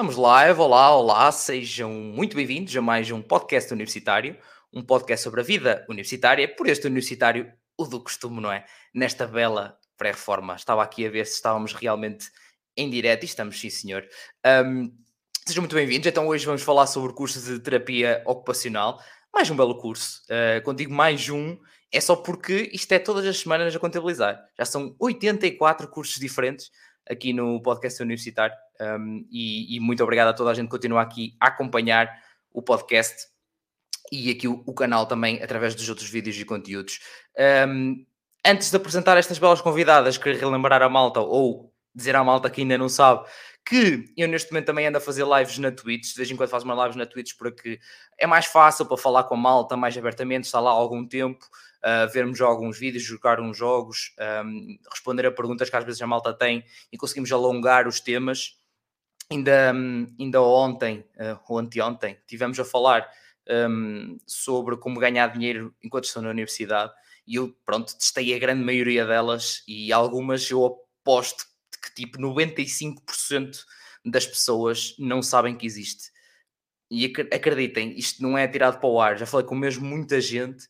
Estamos live, olá, olá, sejam muito bem-vindos a mais um podcast universitário, um podcast sobre a vida universitária, por este universitário, o do costume, não é? Nesta bela pré-reforma, estava aqui a ver se estávamos realmente em direto e estamos, sim senhor. Sejam muito bem-vindos, então hoje vamos falar sobre o curso de terapia ocupacional, mais um belo curso, quando digo mais um, é só porque isto é todas as semanas a contabilizar, já são 84 cursos diferentes, aqui no podcast universitário e muito obrigado a toda a gente que continua aqui a acompanhar o podcast e aqui o canal também através dos outros vídeos e conteúdos. Antes de apresentar estas belas convidadas, queria relembrar a malta ou dizer à malta que ainda não sabe que eu neste momento também ando a fazer lives na Twitch, de vez em quando faço umas lives na Twitch porque é mais fácil para falar com a malta mais abertamente, estar lá há algum tempo, vermos alguns vídeos, jogar uns jogos, responder a perguntas que às vezes a malta tem e conseguimos alongar os temas. Ainda ontem, ou anteontem, tivemos a falar sobre como ganhar dinheiro enquanto estou na universidade e eu, pronto, testei a grande maioria delas e algumas eu aposto que tipo 95% das pessoas não sabem que existe. E acreditem, isto não é tirado para o ar. Já falei com mesmo muita gente.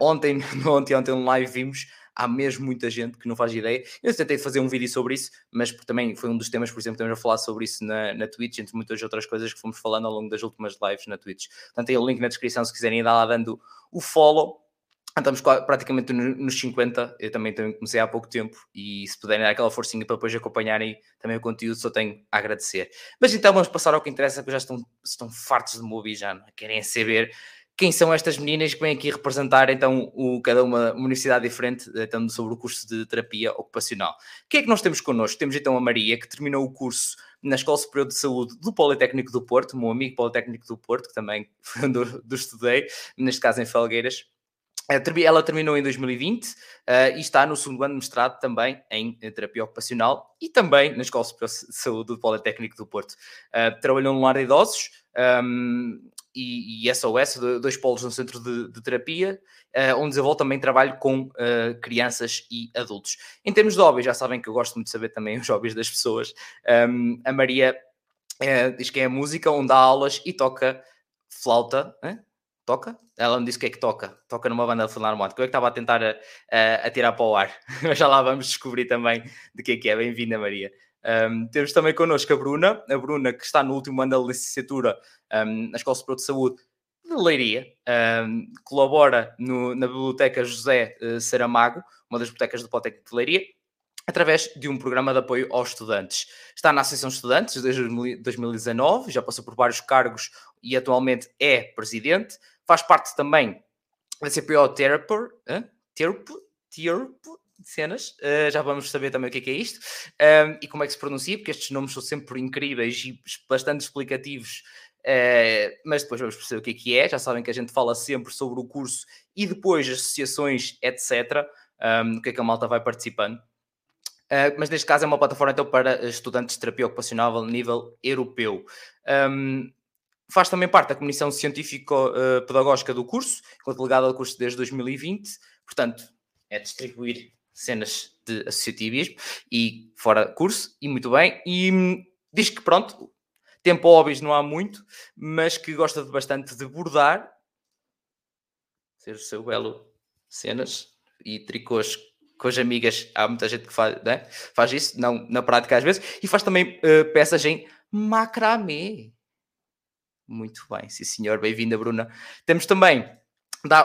Ontem no live vimos, há mesmo muita gente que não faz ideia. Eu tentei fazer um vídeo sobre isso, mas também foi um dos temas, por exemplo, que estamos a falar sobre isso na Twitch, entre muitas outras coisas que fomos falando ao longo das últimas lives na Twitch. Portanto, tem o link na descrição se quiserem ir lá dando o follow. Estamos praticamente nos 50, eu também comecei há pouco tempo e se puderem dar aquela forcinha para depois acompanharem também o conteúdo, só tenho a agradecer. Mas então vamos passar ao que interessa, porque já estão fartos de me ouvir, já não querem saber quem são estas meninas que vêm aqui representar então cada uma universidade diferente então, sobre o curso de terapia ocupacional. O que é que nós temos connosco? Temos então a Maria, que terminou o curso na Escola Superior de Saúde do Politécnico do Porto, meu amigo Politécnico do Porto, que também foi onde eu estudei, neste caso em Felgueiras. Ela terminou em 2020 e está no segundo ano de mestrado também em terapia ocupacional e também na Escola Superior de Saúde do Politécnico do Porto. Trabalhou no lar de idosos e SOS, dois polos no centro de terapia, onde desenvolve também trabalho com crianças e adultos. Em termos de hobbies, já sabem que eu gosto muito de saber também os hobbies das pessoas. A Maria diz que é a música, onde dá aulas e toca flauta, hein? Toca? Ela me disse o que é que toca. Toca numa banda filarmónica. Eu é que estava a tentar a tirar para o ar. Mas já lá vamos descobrir também de que é. Bem-vinda, Maria. Temos também connosco a Bruna. A Bruna que está no último ano da licenciatura na Escola Superior de Saúde de Leiria. Colabora na Biblioteca José Saramago, uma das bibliotecas do Politécnico de Leiria, através de um programa de apoio aos estudantes. Está na Associação de Estudantes desde 2019, já passou por vários cargos e atualmente é presidente. Faz parte também da CPO Therapy, cenas, já vamos saber também o que é isto, e como é que se pronuncia, porque estes nomes são sempre incríveis e bastante explicativos, mas depois vamos perceber o que é. Já sabem que a gente fala sempre sobre o curso e depois as associações, etc., o que é que a malta vai participando. Mas neste caso é uma plataforma então para estudantes de terapia ocupacional a nível europeu. Faz também parte da comissão científico-pedagógica do curso, enquanto delegada ao curso desde 2020. Portanto, é distribuir cenas de associativismo e fora curso, e muito bem. E diz que, pronto, tempo a hobbies não há muito, mas que gosta bastante de bordar, ser o seu belo cenas e tricôs com as amigas. Há muita gente que faz, né? Faz isso, não na prática às vezes, e faz também peças em macramê. Muito bem, sim senhor, bem-vinda, Bruna. Temos também,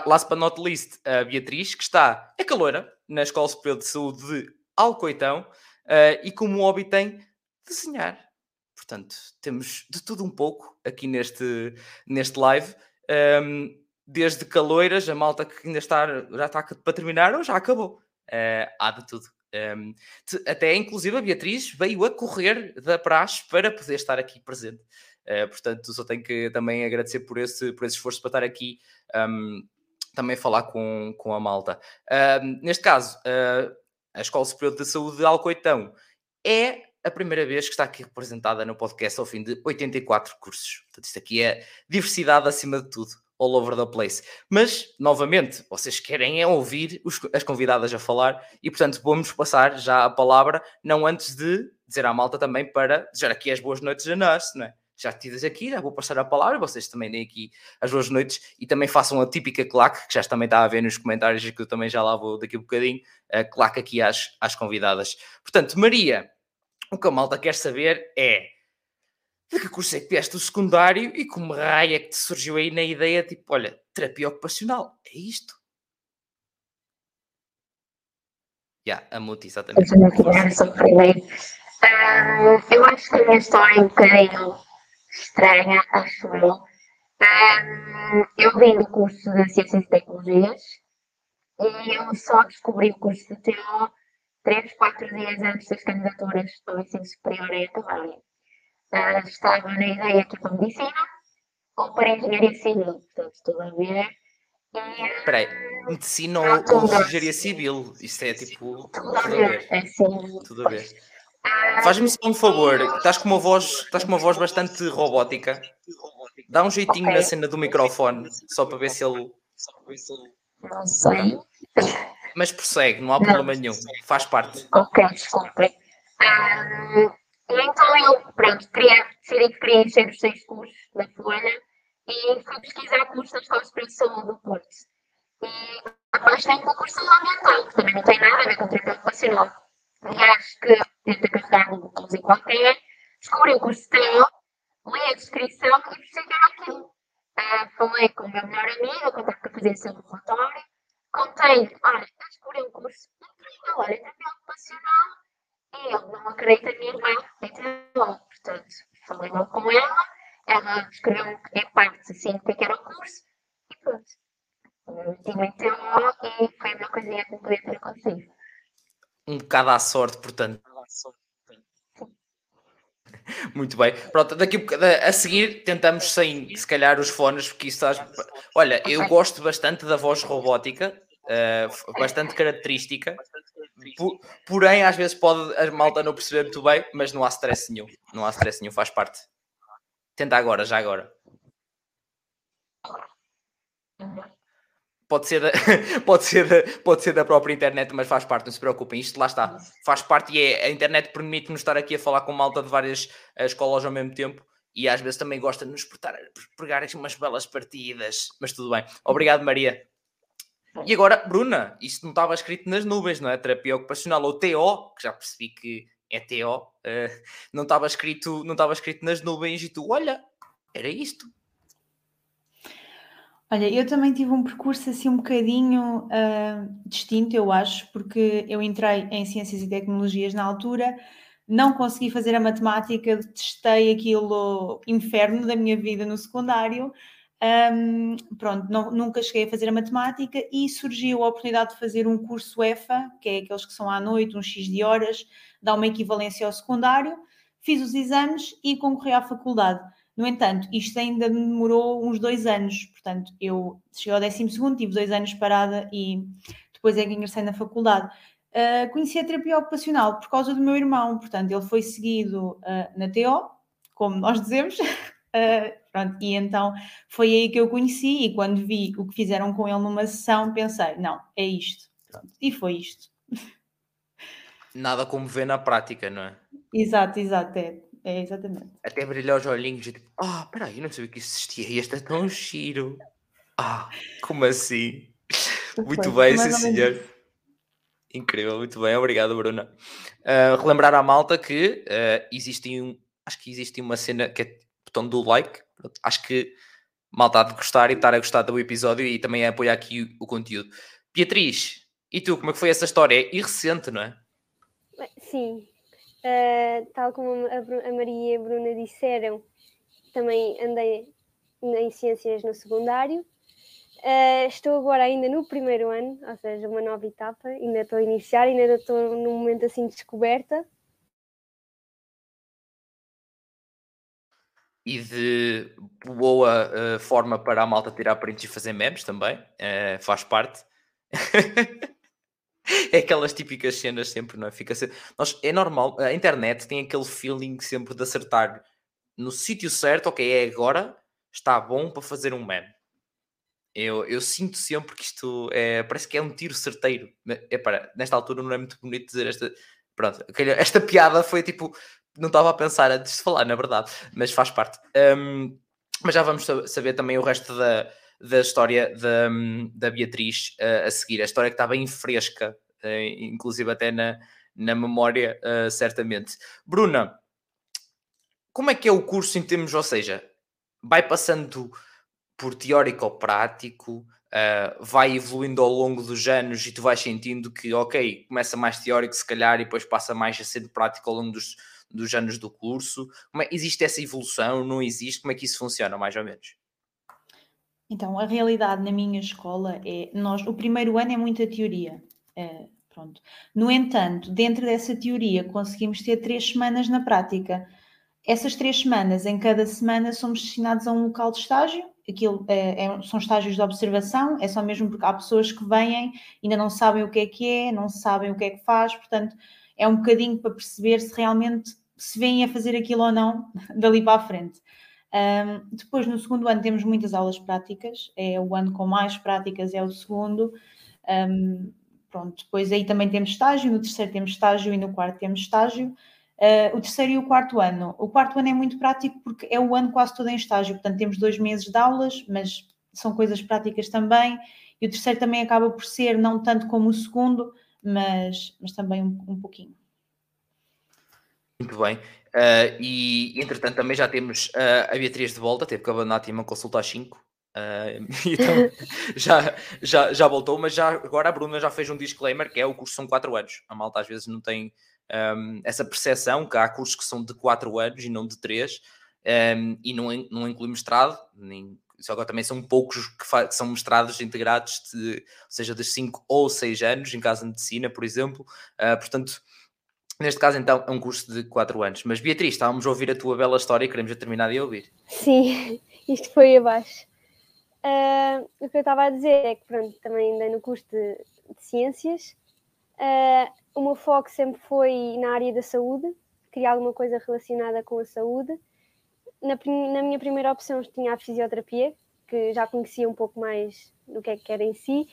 last but not least, a Beatriz, que está a caloira na Escola Superior de Saúde de Alcoitão e como hobby tem desenhar. Portanto, temos de tudo um pouco aqui neste live. Desde caloiras, a malta que ainda já está para terminar ou já acabou. Há de tudo. Até, inclusive, a Beatriz veio a correr da praxe para poder estar aqui presente. Portanto, só tenho que também agradecer por esse esforço para estar aqui também falar com a malta. Neste caso, a Escola Superior de Saúde de Alcoitão é a primeira vez que está aqui representada no podcast ao fim de 84 cursos. Portanto, isto aqui é diversidade acima de tudo. All over the place. Mas, novamente, vocês querem é ouvir as convidadas a falar e, portanto, vamos passar já a palavra, não antes de dizer à malta também para desejar aqui as boas noites a nós, não é? Já tidas aqui, já vou passar a palavra, vocês também deem aqui as boas noites e também façam a típica claque, que já também está a ver nos comentários e que eu também já lá vou daqui a bocadinho, a claque aqui às convidadas. Portanto, Maria, o que a malta quer saber é de que curso é que vieste do secundário e como raio é que te surgiu aí na ideia, tipo, olha, terapia ocupacional, é isto? Já, yeah, a multi, exatamente. Eu acho que a minha história é um bocadinho estranha, acho eu. Eu vim do curso de Ciências e Tecnologias e eu só descobri o curso de TO 3 ou 4 dias antes das candidaturas ao ensino superior em acabarem. Estava na ideia que para medicina ou para engenharia civil, portanto, tudo a ver. Espera aí, medicina ou engenharia civil? Isto é tipo. Tudo a ver. É sim. Tudo a ver. Faz-me só um favor, estás com uma voz bastante robótica. Dá um jeitinho na cena do microfone, só para ver se ele. Não sei. Mas prossegue, não há problema nenhum, faz parte. Ok, desculpem. Então eu, pronto, decidi que queria encher os 6 cursos da folha e fui pesquisar cursos da Escola Superior de Saúde do Porto. E depois tem um curso ambiental, que também não tem nada a ver com o terapia ocupacional. E acho que tenta carregar um botãozinho qualquer, descobri o curso de TO, li a descrição e percebi que era aquilo. Falei com o meu melhor amigo, contei que eu fazia sempre um relatório, contei, olha, descobri um curso incrível, olha, terapia ocupacional, e ele não acredita na minha irmã, então, portanto, falei logo com ela, ela descreveu em partes assim o que era o curso, e pronto, tive em TO e foi a melhor coisinha que eu podia ter acontecido. Um bocado à sorte, portanto. Muito bem. Pronto, daqui a seguir tentamos sem, se calhar, os fones, porque isso estás... Olha, eu gosto bastante da voz robótica, bastante característica, porém, às vezes pode a malta não perceber muito bem, mas não há stress nenhum. Não há stress nenhum, faz parte. Tenta agora, já agora. Pode ser da própria internet, mas faz parte, não se preocupem. Isto lá está, faz parte e a internet permite-nos estar aqui a falar com malta de várias escolas ao mesmo tempo e às vezes também gosta de nos pregar umas belas partidas, mas tudo bem. Obrigado, Maria. E agora, Bruna, isto não estava escrito nas nuvens, não é? Terapia ocupacional ou TO, que já percebi que é TO, não estava escrito nas nuvens e tu, olha, era isto. Olha, eu também tive um percurso assim um bocadinho distinto, eu acho, porque eu entrei em Ciências e Tecnologias na altura, não consegui fazer a matemática, testei aquilo inferno da minha vida no secundário, pronto, nunca cheguei a fazer a matemática e surgiu a oportunidade de fazer um curso EFA, que é aqueles que são à noite, uns X de horas, dá uma equivalência ao secundário, fiz os exames e concorri à faculdade. No entanto, isto ainda demorou uns 2 anos, portanto, eu cheguei ao 12º, tive 2 anos parada e depois é que ingressei na faculdade. Conheci a terapia ocupacional por causa do meu irmão, portanto, ele foi seguido na TO, como nós dizemos, pronto, e então foi aí que eu conheci e quando vi o que fizeram com ele numa sessão, pensei, não, é isto, pronto, e foi isto. Nada como ver na prática, não é? Exato, exato, é exatamente. Até brilhar os olhinhos e tipo, espera aí, eu não sabia que isso existia e este é tão giro. Como assim? Muito bem, sim senhor. Incrível, muito bem, obrigado, Bruna. Relembrar à malta que existe uma cena que é botão do like. Acho que malta há de gostar e estar a gostar do episódio e também a apoiar aqui o conteúdo. Beatriz, e tu, como é que foi essa história? É recente, não é? Sim. Tal como a Maria e a Bruna disseram, também andei em Ciências no secundário. Estou agora ainda no 1º ano, ou seja, uma nova etapa. Ainda estou a iniciar, ainda estou num momento assim de descoberta. E de boa forma para a malta tirar prints e fazer memes também, faz parte. É aquelas típicas cenas sempre, não é? Fica sempre... É normal, a internet tem aquele feeling sempre de acertar no sítio certo, ok, é agora, está bom para fazer um meme. Eu sinto sempre que isto parece que é um tiro certeiro. Nesta altura não é muito bonito dizer esta, Pronto, esta piada foi tipo... Não estava a pensar antes de falar, na verdade, mas faz parte. Mas já vamos saber também o resto da história da Beatriz a seguir. A história que está bem fresca, inclusive até na memória, certamente. Bruna, como é que é o curso em termos, ou seja, vai passando por teórico ou prático, vai evoluindo ao longo dos anos e tu vais sentindo que, ok, começa mais teórico se calhar e depois passa mais a ser prático ao longo dos anos do curso? Existe essa evolução? Não existe? Como é que isso funciona, mais ou menos? Então, a realidade na minha escola é... o primeiro ano é muita teoria. Pronto. No entanto, dentro dessa teoria, conseguimos ter 3 semanas na prática. Essas 3 semanas, em cada semana, somos destinados a um local de estágio. Aquilo são estágios de observação, é só mesmo porque há pessoas que vêm, ainda não sabem o que é, não sabem o que é que faz, portanto... É um bocadinho para perceber se realmente se vêm a fazer aquilo ou não dali para a frente. Depois, no segundo ano, temos muitas aulas práticas. É o ano com mais práticas, é o segundo. Pronto, depois aí também temos estágio. No terceiro temos estágio e no quarto temos estágio. O terceiro e o quarto ano. O quarto ano é muito prático porque é o ano quase todo em estágio. Portanto, temos 2 meses de aulas, mas são coisas práticas também. E o terceiro também acaba por ser, não tanto como o segundo... Mas também um pouquinho. Muito bem. E, entretanto, também já temos a Beatriz de volta. Teve que abandonar uma consulta às 5. Então, já voltou. Mas já, agora a Bruna já fez um disclaimer, que é o curso são 4 anos. A malta às vezes não tem essa percepção que há cursos que são de 4 anos e não de 3. E não inclui mestrado. Só agora também são poucos que são mestrados integrados, ou seja, de 5 ou 6 anos, em caso de medicina, por exemplo. Portanto, neste caso, então, é um curso de 4 anos. Mas, Beatriz, estávamos a ouvir a tua bela história e queremos já terminar de ouvir. Sim, isto foi abaixo. O que eu estava a dizer é que, pronto, também andei no curso de ciências. O meu foco sempre foi na área da saúde, criar alguma coisa relacionada com a saúde. Na minha primeira opção tinha a fisioterapia, que já conhecia um pouco mais do que era em si.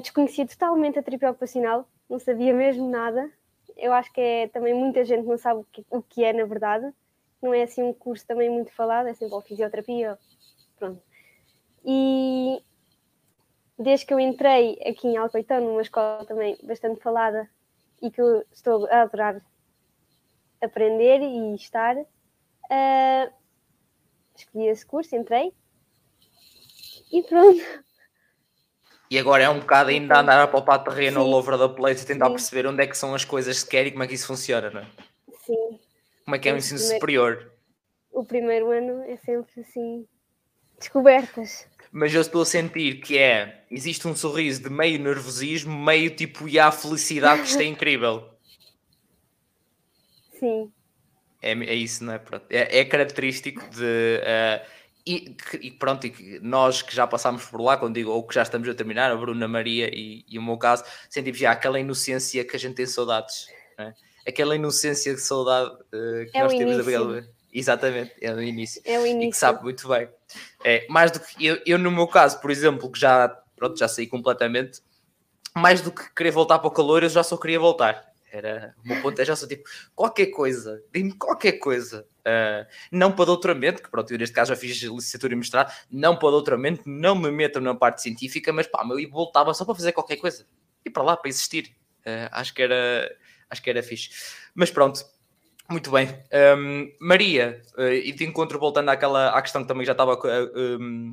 Desconhecia totalmente a terapia ocupacional, não sabia mesmo nada. Eu acho que também muita gente não sabe o que é, na verdade. Não é assim um curso também muito falado, é sempre a fisioterapia. Pronto. E desde que eu entrei aqui em Alcoitão, numa escola também bastante falada, e que eu estou a adorar aprender e estar... escolhi esse curso, entrei e pronto. E agora é um bocado ainda andar a palpar terreno ao louvre da plate e tentar perceber onde é que são as coisas que quer e como é que isso funciona, não é? Sim. Como é que é o ensino superior? O primeiro ano é sempre assim, descobertas. Mas eu estou a sentir que existe um sorriso de meio nervosismo, meio tipo, e há felicidade, que isto é incrível. Sim. É isso, não é? Pronto. É característico de... pronto, e nós que já passámos por lá, quando digo, ou que já estamos a terminar, a Bruna, Maria e o meu caso, sentimos já aquela inocência que a gente tem saudades, não é? Aquela inocência de saudade que nós temos da vida. Exatamente, é o início. É o início. E que sabe muito bem. Mais do que... Eu, no meu caso, por exemplo, que já saí completamente, mais do que querer voltar para o calor, eu já só queria voltar. O meu ponto é já só tipo, qualquer coisa, dê-me qualquer coisa. Não para doutoramento, que pronto, eu neste caso já fiz licenciatura e mestrado, não para doutoramento, não me meto na parte científica, mas pá, eu voltava só para fazer qualquer coisa. E para lá, para existir. Acho que era fixe. Mas pronto, muito bem. Maria, e de encontro voltando à questão que também já estava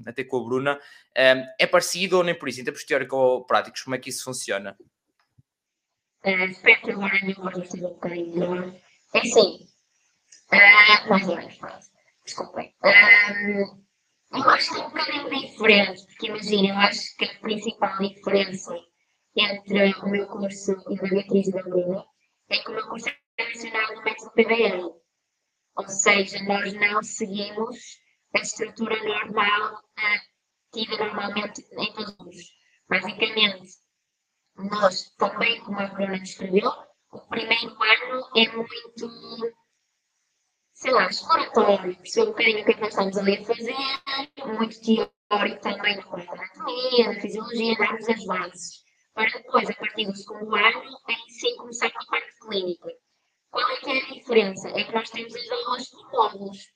a ter com a Bruna, é parecido ou nem por isso? Em termos teórico-práticos, como é que isso funciona? Eu acho que é um bocadinho diferente, porque imagina, eu acho que a principal diferença entre o meu curso e da Beatriz e da Bruna é que o meu curso é nacional no método PBL, ou seja, nós não seguimos a estrutura normal tida normalmente em todos. Basicamente, nós, também como a Bruna descreveu, o primeiro ano é muito, exploratório, perceber um bocadinho o que é que nós estamos ali a fazer, muito teórico também, com a anatomia, a fisiologia, darmos as bases. para depois, a partir do segundo ano, aí sim começar com a parte clínica. Qual é que é a diferença? É que nós temos as aulas por módulos,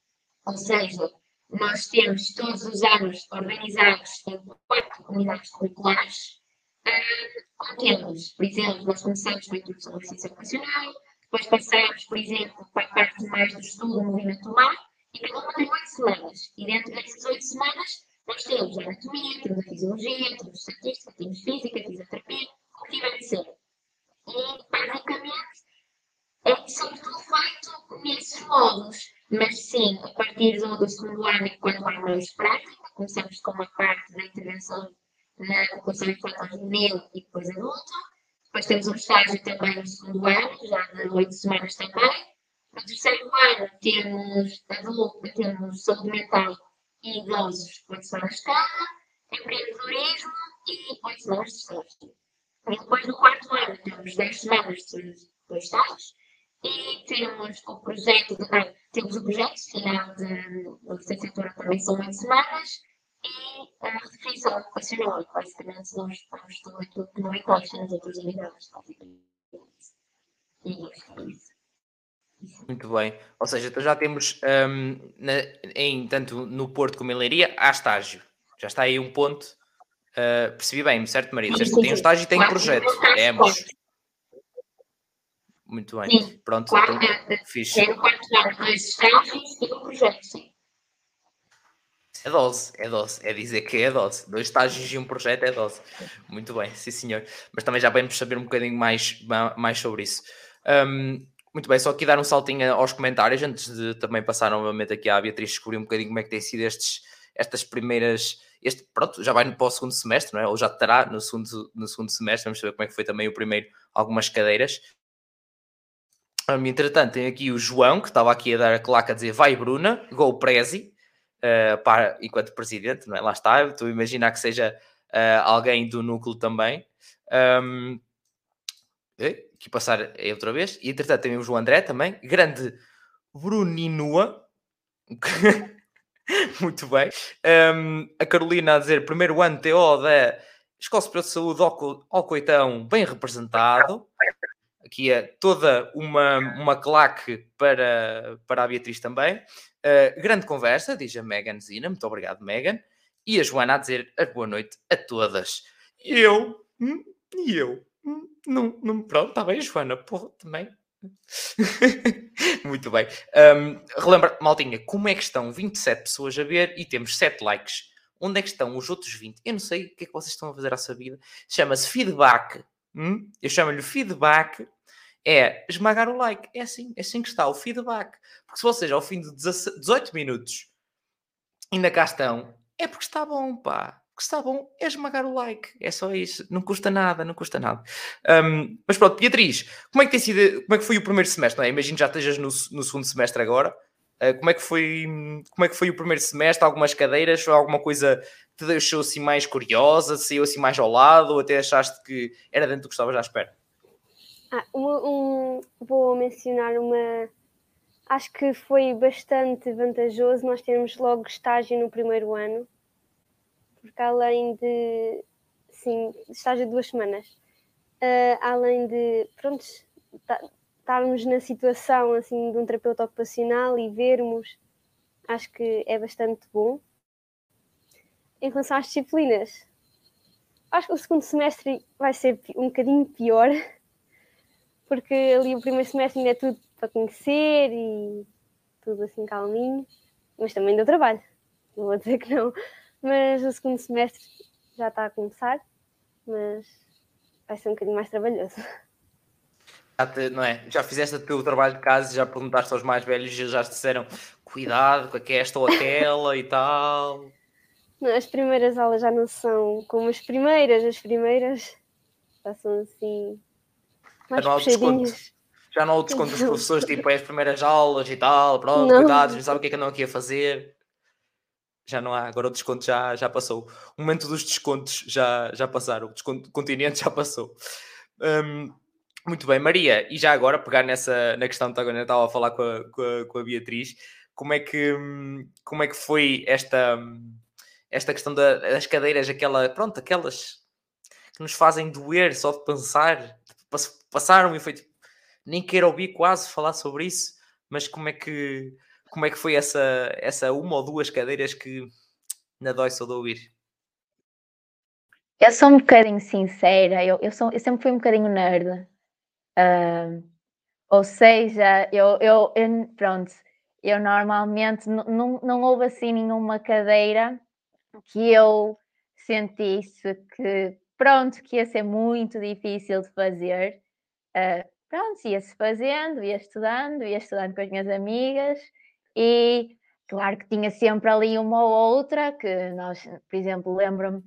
ou seja, nós temos todos os anos organizados em 4 comunidades curriculares, contemos, por exemplo, nós começamos com a introdução à ciência profissional, depois passamos, por exemplo, para a parte mais do estudo do movimento humano, e cada uma tem 8 semanas. E dentro dessas 8 semanas, nós temos anatomia, temos a fisiologia, temos estatística, temos física, fisioterapia, o que tiver de ser. E, basicamente, é que são tudo feito nesses módulos. Mas sim, a partir do segundo ano, quando há mais prática, começamos com uma parte da intervenção na população infantil juvenil e depois adulto. Depois temos um estágio também no segundo ano, já de 8 semanas também. No terceiro ano temos adulto, temos saúde mental e idosos, 8 semanas cada, empreendedorismo e 8 semanas de estágio. E depois no quarto ano temos 10 semanas de estágios. E temos o projeto também, temos o projeto final da licenciatura também são 8 semanas e a definição ocupacional, basicamente nós estamos tudo aquilo que não encosta nas outras unidades. E é isso. Muito bem, ou seja, então já temos tanto no Porto como em Leiria, há estágio, já está aí um ponto, percebi bem, certo Maria? Sim, sim, sim. Tem um estágio e tem um projeto, é ambos. Muito bem, sim. Pronto, então, fixe. É no quarto ano, 2 estágios e um projeto, sim. É dose, é dizer que é dose. 2 estágios e um projeto é dose. Muito bem, sim senhor. Mas também já vamos saber um bocadinho mais sobre isso. Muito bem, só aqui dar um saltinho aos comentários, antes de também passar novamente aqui à Beatriz, descobrir um bocadinho como é que tem sido estas primeiras... Pronto, já vai para o segundo semestre, não é? Ou já terá no segundo semestre, vamos saber como é que foi também o primeiro, algumas cadeiras. Entretanto, tem aqui o João, que estava aqui a dar a claca a dizer vai Bruna, go Prezi, enquanto presidente, não é? Lá está, eu estou a imaginar que seja alguém do núcleo também. Aqui passar outra vez. E entretanto tem o João André também, grande Bruninua. Muito bem. A Carolina a dizer primeiro ano TO da Escola Superior de Saúde do Alcoitão, bem representado. Aqui é toda uma claque para a Beatriz também. Grande conversa, diz a Megan Zina. Muito obrigado, Megan. E a Joana a dizer a boa noite a todas. E eu. Pronto, está bem, Joana. Porra, também. Muito bem. Relembra, maltinha, como é que estão 27 pessoas a ver e temos 7 likes? Onde é que estão os outros 20? Eu não sei o que é que vocês estão a fazer à sua vida. Chama-se feedback. Eu chamo-lhe feedback. É esmagar o like, é assim que está o feedback, porque se vocês ao fim de 18 minutos ainda cá estão, é porque está bom, pá, porque está bom, é esmagar o like, é só isso, não custa nada. Mas pronto, Beatriz, como é que foi o primeiro semestre, não é? Imagino que já estejas no segundo semestre agora. Como é que foi o primeiro semestre? Algumas cadeiras, foi alguma coisa que te deixou assim mais curiosa, saiu assim mais ao lado, ou até achaste que era dentro do que estavas à espera? Vou mencionar uma... Acho que foi bastante vantajoso nós termos logo estágio no primeiro ano, porque além de... Sim, estágio de 2 semanas. Além de... Pronto, estarmos na situação assim, de um terapeuta ocupacional e vermos, acho que é bastante bom. Em relação às disciplinas, acho que o segundo semestre vai ser um bocadinho pior, porque ali o primeiro semestre ainda é tudo para conhecer e tudo assim calminho, mas também deu trabalho, não vou dizer que não. Mas o segundo semestre já está a começar, mas vai ser um bocadinho mais trabalhoso. Não é? Já fizeste o teu trabalho de casa, já perguntaste aos mais velhos e já te disseram cuidado com esta ou aquela e tal? Não, as primeiras aulas já não são como as primeiras já são assim... Já não há o desconto dos professores, tipo, é as primeiras aulas e tal, pronto, não. Cuidado, não sabe o que é que andam aqui a fazer. Já não há, agora o desconto já passou. O momento dos descontos já passaram, o desconto do continente já passou. Muito bem, Maria, e já agora, pegar na questão que agora estava a falar com a Beatriz, como é que foi esta questão das cadeiras, aquelas... que nos fazem doer só de pensar, passaram e foi tipo, nem quero ouvir quase falar sobre isso, mas como é que foi essa uma ou duas cadeiras que ainda dói só de ouvir? Eu sou um bocadinho sincera, eu sempre fui um bocadinho nerd, ou seja, pronto, eu normalmente não houve assim nenhuma cadeira que eu sentisse que, pronto, que ia ser muito difícil de fazer, pronto, ia-se fazendo, ia estudando com as minhas amigas e claro que tinha sempre ali uma ou outra que nós, por exemplo, lembro-me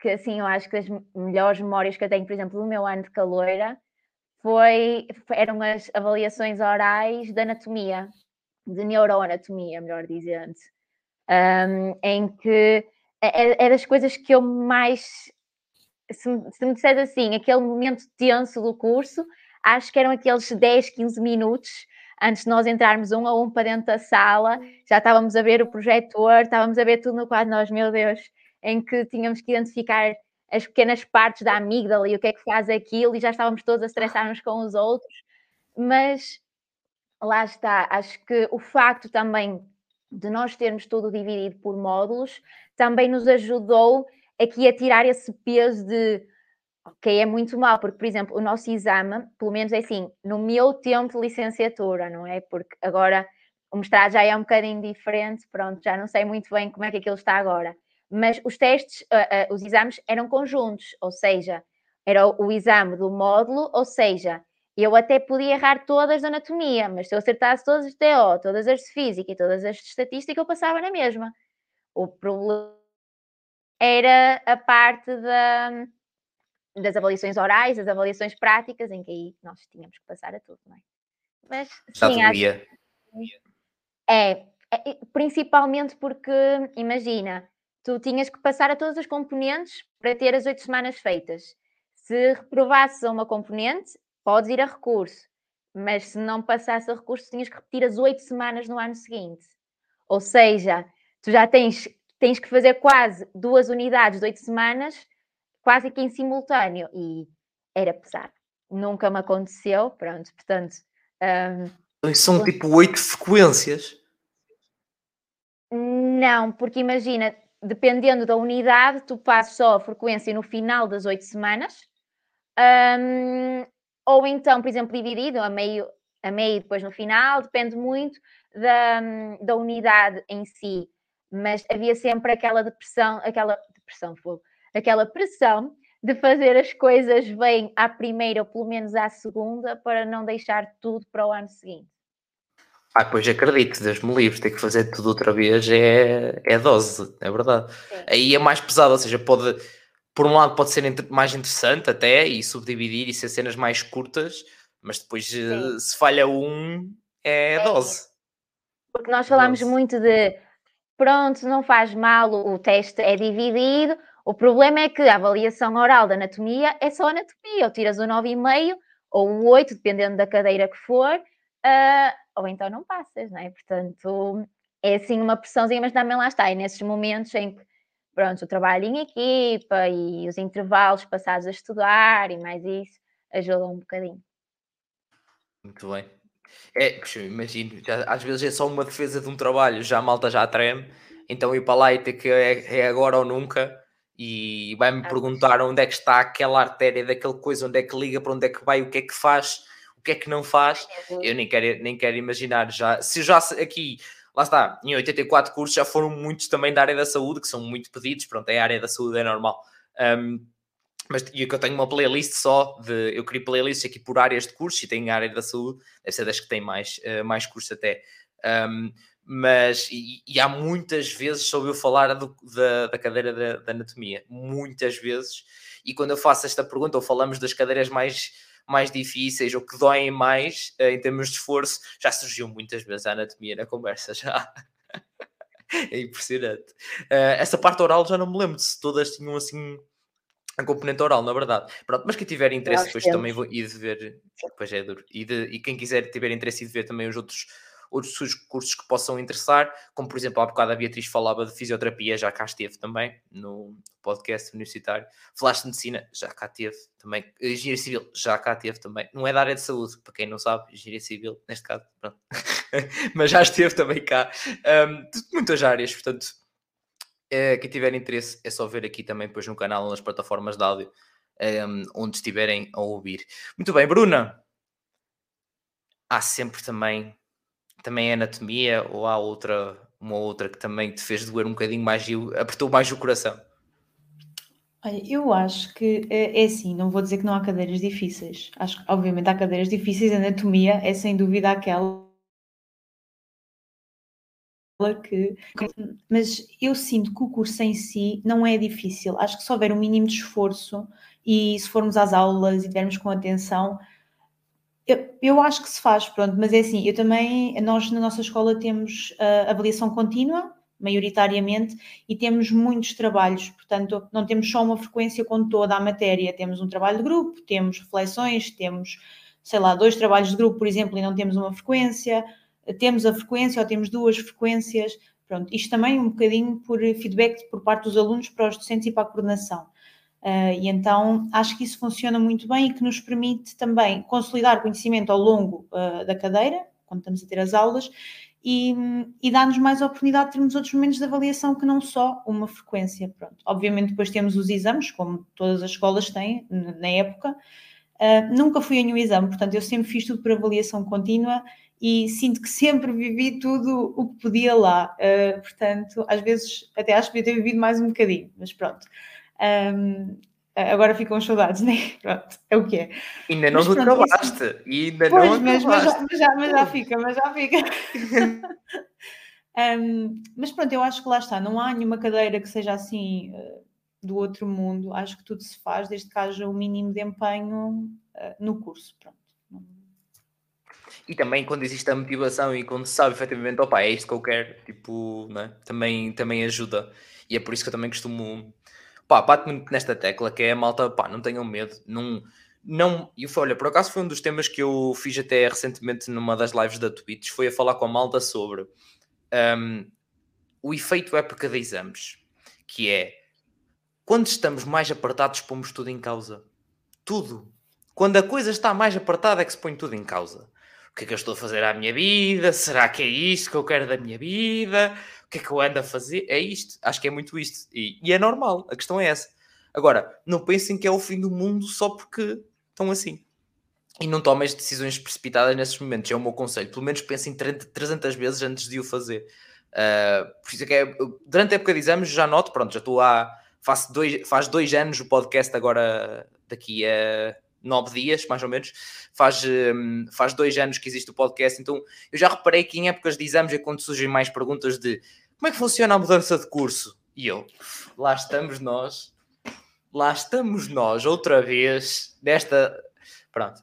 que assim, eu acho que as melhores memórias que eu tenho, por exemplo, do meu ano de caloira, eram as avaliações orais de anatomia, de neuroanatomia, melhor dizendo, em que eram as coisas que eu mais, se me disseres assim, aquele momento tenso do curso, acho que eram aqueles 10, 15 minutos antes de nós entrarmos um a um para dentro da sala, já estávamos a ver o projetor, estávamos a ver tudo no quadro, nós, meu Deus, em que tínhamos que identificar as pequenas partes da amígdala e o que é que faz aquilo, e já estávamos todos a estressar-nos com os outros, mas lá está, acho que o facto também de nós termos tudo dividido por módulos também nos ajudou aqui a tirar esse peso de, ok, é muito mal, porque, por exemplo, o nosso exame, pelo menos é assim, no meu tempo de licenciatura, não é? Porque agora o mestrado já é um bocadinho diferente, pronto, já não sei muito bem como é que aquilo está agora. Mas os testes, os exames eram conjuntos, ou seja, era o exame do módulo, ou seja, eu até podia errar todas de anatomia, mas se eu acertasse todas as de TO, todas as de física e todas as de estatística, eu passava na mesma. O problema era a parte das avaliações orais, das avaliações práticas, em que aí nós tínhamos que passar a tudo, não é? Mas, sim, principalmente porque, imagina, tu tinhas que passar a todas as componentes para ter as 8 semanas feitas. Se reprovasses a uma componente, podes ir a recurso. Mas se não passasses a recurso, tinhas que repetir as 8 semanas no ano seguinte. Ou seja, tu já tens que fazer quase 2 unidades de 8 semanas, quase que em simultâneo. E era pesado. Nunca me aconteceu, pronto, portanto... São tipo 8 frequências? Não, porque imagina... Dependendo da unidade, tu passas só a frequência no final das 8 semanas, ou então, por exemplo, dividido a meio depois no final, depende muito da unidade em si, mas havia sempre aquela pressão de fazer as coisas bem à primeira ou pelo menos à segunda para não deixar tudo para o ano seguinte. Pois acredito, Deus-me livre, ter que fazer tudo outra vez é dose, é verdade. Sim. Aí é mais pesado, ou seja, por um lado pode ser mais interessante até, e subdividir e ser cenas mais curtas, mas depois se falha um, é dose. Porque nós falámos muito de, pronto, não faz mal, o teste é dividido, o problema é que a avaliação oral da anatomia é só anatomia, ou tiras o 9,5 ou o 8, dependendo da cadeira que for, ou então não passas, não é? Portanto, é assim uma pressãozinha, mas também lá está. E nesses momentos em que, pronto, o trabalho em equipa e os intervalos passados a estudar e mais isso, ajudam um bocadinho. Muito bem. Eu imagino, já, às vezes é só uma defesa de um trabalho, já a malta já treme, então ir para lá e ter que é agora ou nunca, e vai-me perguntar onde é que está aquela artéria daquela coisa, onde é que liga, para onde é que vai, o que é que faz... O que é que não faz? Eu nem quero imaginar já. Se já aqui, lá está, em 84 cursos já foram muitos também da área da saúde, que são muito pedidos, pronto, é a área da saúde, é normal. Mas eu tenho uma playlist só, eu criei playlists aqui por áreas de curso e tem a área da saúde, deve ser das que tem mais cursos até. Mas há muitas vezes soube eu falar da cadeira da anatomia, muitas vezes. E quando eu faço esta pergunta, ou falamos das cadeiras mais difíceis ou que doem mais em termos de esforço, já surgiu muitas vezes a anatomia na conversa, já. É impressionante. Essa parte oral já não me lembro se todas tinham assim a componente oral, na verdade. Pronto, mas quem tiver interesse depois também e de ver, pois é duro, e quem quiser tiver interesse e de ver também os outros outros cursos que possam interessar, como por exemplo há bocado a Beatriz falava de fisioterapia, já cá esteve também no podcast universitário, falaste de medicina, já cá teve também, engenharia civil, já cá teve também, não é da área de saúde, para quem não sabe, engenharia civil, neste caso, pronto, mas já esteve também cá, de muitas áreas, portanto, quem tiver interesse é só ver aqui também depois no canal ou nas plataformas de áudio, onde estiverem a ouvir. Muito bem, Bruna, há sempre também anatomia, ou há uma outra que também te fez doer um bocadinho mais e apertou mais o coração? Olha, eu acho que é assim, não vou dizer que não há cadeiras difíceis, acho que obviamente há cadeiras difíceis, anatomia é sem dúvida aquela que... Mas eu sinto que o curso em si não é difícil, acho que se houver um mínimo de esforço e se formos às aulas e tivermos com atenção, eu acho que se faz, pronto, mas é assim, eu também, nós na nossa escola temos avaliação contínua, maioritariamente, e temos muitos trabalhos, portanto, não temos só uma frequência com toda a matéria, temos um trabalho de grupo, temos reflexões, temos, sei lá, 2 trabalhos de grupo, por exemplo, e não temos uma frequência, temos a frequência ou temos 2 frequências, pronto, isto também um bocadinho por feedback por parte dos alunos para os docentes e para a coordenação. E então acho que isso funciona muito bem e que nos permite também consolidar conhecimento ao longo da cadeira, quando estamos a ter as aulas, e dá-nos mais a oportunidade de termos outros momentos de avaliação que não só uma frequência. Pronto. Obviamente depois temos os exames, como todas as escolas têm na época. Nunca fui a nenhum exame, portanto eu sempre fiz tudo por avaliação contínua e sinto que sempre vivi tudo o que podia lá. Portanto, às vezes até acho que podia ter vivido mais um bocadinho, mas pronto. Agora ficam saudades, né? Pronto, é o que é. Ainda não acabaste, isso... ainda pois, não mas já fica. Mas pronto, eu acho que lá está, não há nenhuma cadeira que seja assim do outro mundo, acho que tudo se faz, desde que haja o mínimo de empenho no curso, pronto. E também quando existe a motivação e quando se sabe efetivamente, opa, é isto que eu quero, tipo, né? Também ajuda, e é por isso que eu também costumo... Pá, bate muito nesta tecla, que é a malta, pá, não tenham medo, não, e olha, por acaso foi um dos temas que eu fiz até recentemente numa das lives da Twitch, foi a falar com a malta sobre o efeito época de exames, que é, quando estamos mais apertados, pomos tudo em causa, tudo, quando a coisa está mais apertada é que se põe tudo em causa, o que é que eu estou a fazer à minha vida, será que é isto que eu quero da minha vida... O que é que eu ando a fazer? É isto. Acho que é muito isto. E é normal. A questão é essa. Agora, não pensem que é o fim do mundo só porque estão assim. E não tomem as decisões precipitadas nesses momentos. É o meu conselho. Pelo menos pensem 300 vezes antes de o fazer. Por isso é que durante a época de exames, já noto, pronto, já estou há... Faz 2 anos o podcast agora, daqui a 9 dias, mais ou menos. Faz 2 anos que existe o podcast, então eu já reparei que em épocas de exames é quando surgem mais perguntas de como é que funciona a mudança de curso? E eu, lá estamos nós, outra vez, desta... Pronto.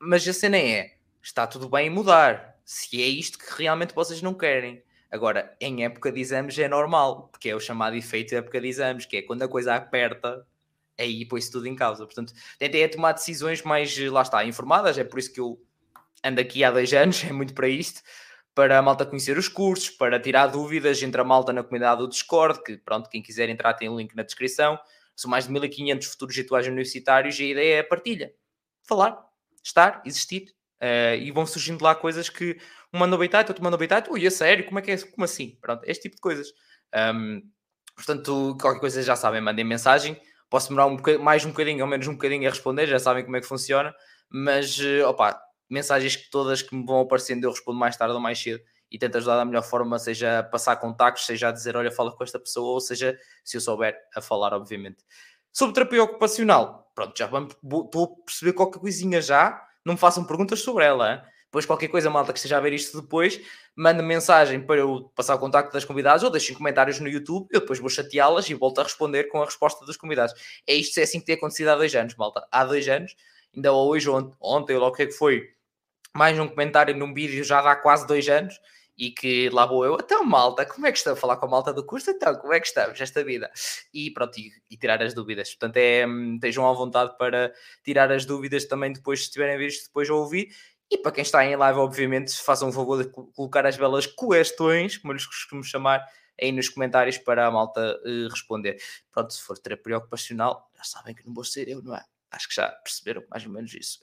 Mas a cena é, está tudo bem em mudar, se é isto que realmente vocês não querem. Agora, em época de exames é normal, porque é o chamado efeito de época de exames, que é quando a coisa aperta... aí põe-se tudo em causa, portanto tentei tomar decisões mais, lá está, informadas, é por isso que eu ando aqui há 2 anos, é muito para isto, para a malta conhecer os cursos, para tirar dúvidas, entra a malta na comunidade do Discord, que pronto, quem quiser entrar tem o link na descrição, são mais de 1500 futuros rituais universitários e a ideia é a partilha, falar, estar, existir, e vão surgindo lá coisas que um manda o beitaito, outro manda o beitaito, ui, a sério, como é que é, como assim? Pronto, este tipo de coisas, portanto qualquer coisa já sabem, mandem mensagem. Posso demorar mais um bocadinho, ou menos um bocadinho a responder, já sabem como é que funciona, mas, opa, mensagens que todas que me vão aparecendo eu respondo mais tarde ou mais cedo e tento ajudar da melhor forma, seja passar contactos, seja a dizer, olha, fala com esta pessoa, ou seja, se eu souber a falar, obviamente. Sobre terapia ocupacional, pronto, já estou a perceber qualquer coisinha já, não me façam perguntas sobre ela, hein? Depois qualquer coisa, malta, que esteja a ver isto depois, manda mensagem para eu passar o contacto das convidadas ou deixem comentários no YouTube, eu depois vou chateá-las e volto a responder com a resposta dos convidados. É isto, é assim que tem acontecido há 2 anos, malta. Há 2 anos, ainda hoje ou ontem, logo o que é que foi, mais um comentário num vídeo já há quase 2 anos e que lá vou eu, então malta, como é que estou a falar com a malta do curso? Então, como é que estamos esta vida? E pronto, e tirar as dúvidas. Portanto, estejam à vontade para tirar as dúvidas também depois, se tiverem a ver isto depois a ouvir. E para quem está em live, obviamente, façam o favor de colocar as belas questões, como eu lhes costumo chamar, aí nos comentários para a malta responder. Pronto, se for terapia ocupacional, já sabem que não vou ser eu, não é? Acho que já perceberam mais ou menos isso.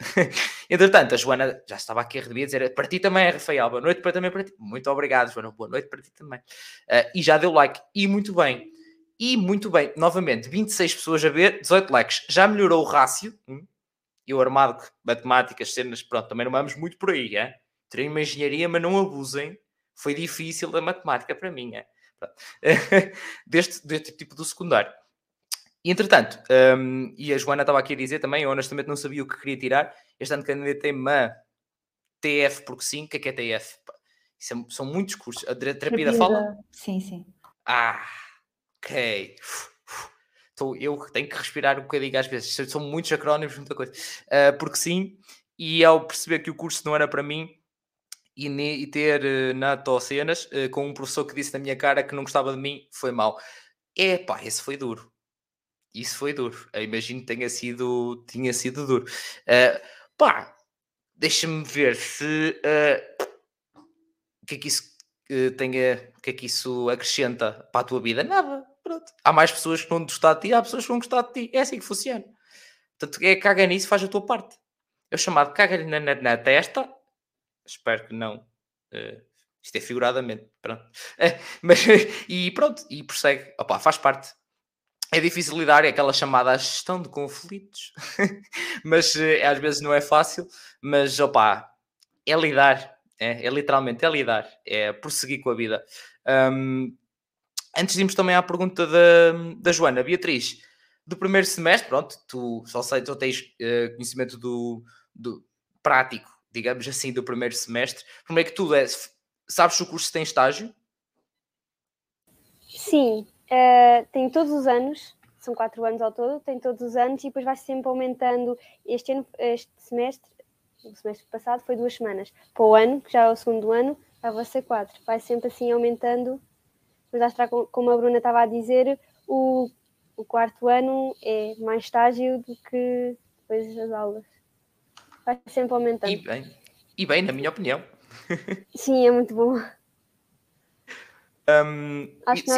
Entretanto, a Joana já estava aqui a dizer, para ti também, Rafael, boa noite para, também para ti. Muito obrigado, Joana, boa noite para ti também. E já deu like, e muito bem. E muito bem, novamente, 26 pessoas a ver, 18 likes. Já melhorou o rácio. Eu armado, matemáticas, cenas, pronto, também não vamos muito por aí, é? Terei uma engenharia, mas não abusem. Foi difícil a matemática para mim, é? Deste tipo do secundário. E, entretanto, e a Joana estava aqui a dizer também, eu honestamente não sabia o que queria tirar. Este ano candidatei-me a TF, porque sim, o que é TF? São muitos cursos. A terapia da fala? Sim, sim. Ah, ok. Então, eu tenho que respirar um bocadinho às vezes. São muitos acrónimos, muita coisa. Porque sim, e ao perceber que o curso não era para mim, e ter na Tocenas, com um professor que disse na minha cara que não gostava de mim, foi mau. Epá, esse foi duro. Isso foi duro. Eu imagino que tinha sido duro. Pá, deixa-me ver se... O que é que isso acrescenta para a tua vida? Nada. Pronto. Há mais pessoas que não gostar de ti, há pessoas que vão gostar de ti. É assim que funciona. Portanto, caga nisso, faz a tua parte. É o chamado caga-lhe na testa. Espero que não... isto é figuradamente. Pronto. E prossegue. Opa, faz parte. É difícil lidar, é aquela chamada gestão de conflitos, mas às vezes não é fácil, mas opá, é lidar, é literalmente, é lidar, é prosseguir com a vida. Antes de irmos também à pergunta da Joana, Beatriz, do primeiro semestre, pronto, tu só sei, tu tens conhecimento do prático, digamos assim, do primeiro semestre. Primeiro que tudo, sabes se o curso tem estágio? Sim. Tem todos os anos, são 4 anos ao todo, tem todos os anos e depois vai sempre aumentando. Este ano, este semestre, o semestre passado foi 2 semanas. Para o ano, que já é o segundo ano, já vai ser 4. Vai sempre assim aumentando. Mas acho que, como a Bruna estava a dizer, o 4º ano é mais estágio do que depois das aulas. Vai sempre aumentando. E bem, na minha opinião. Sim, é muito bom. Acho que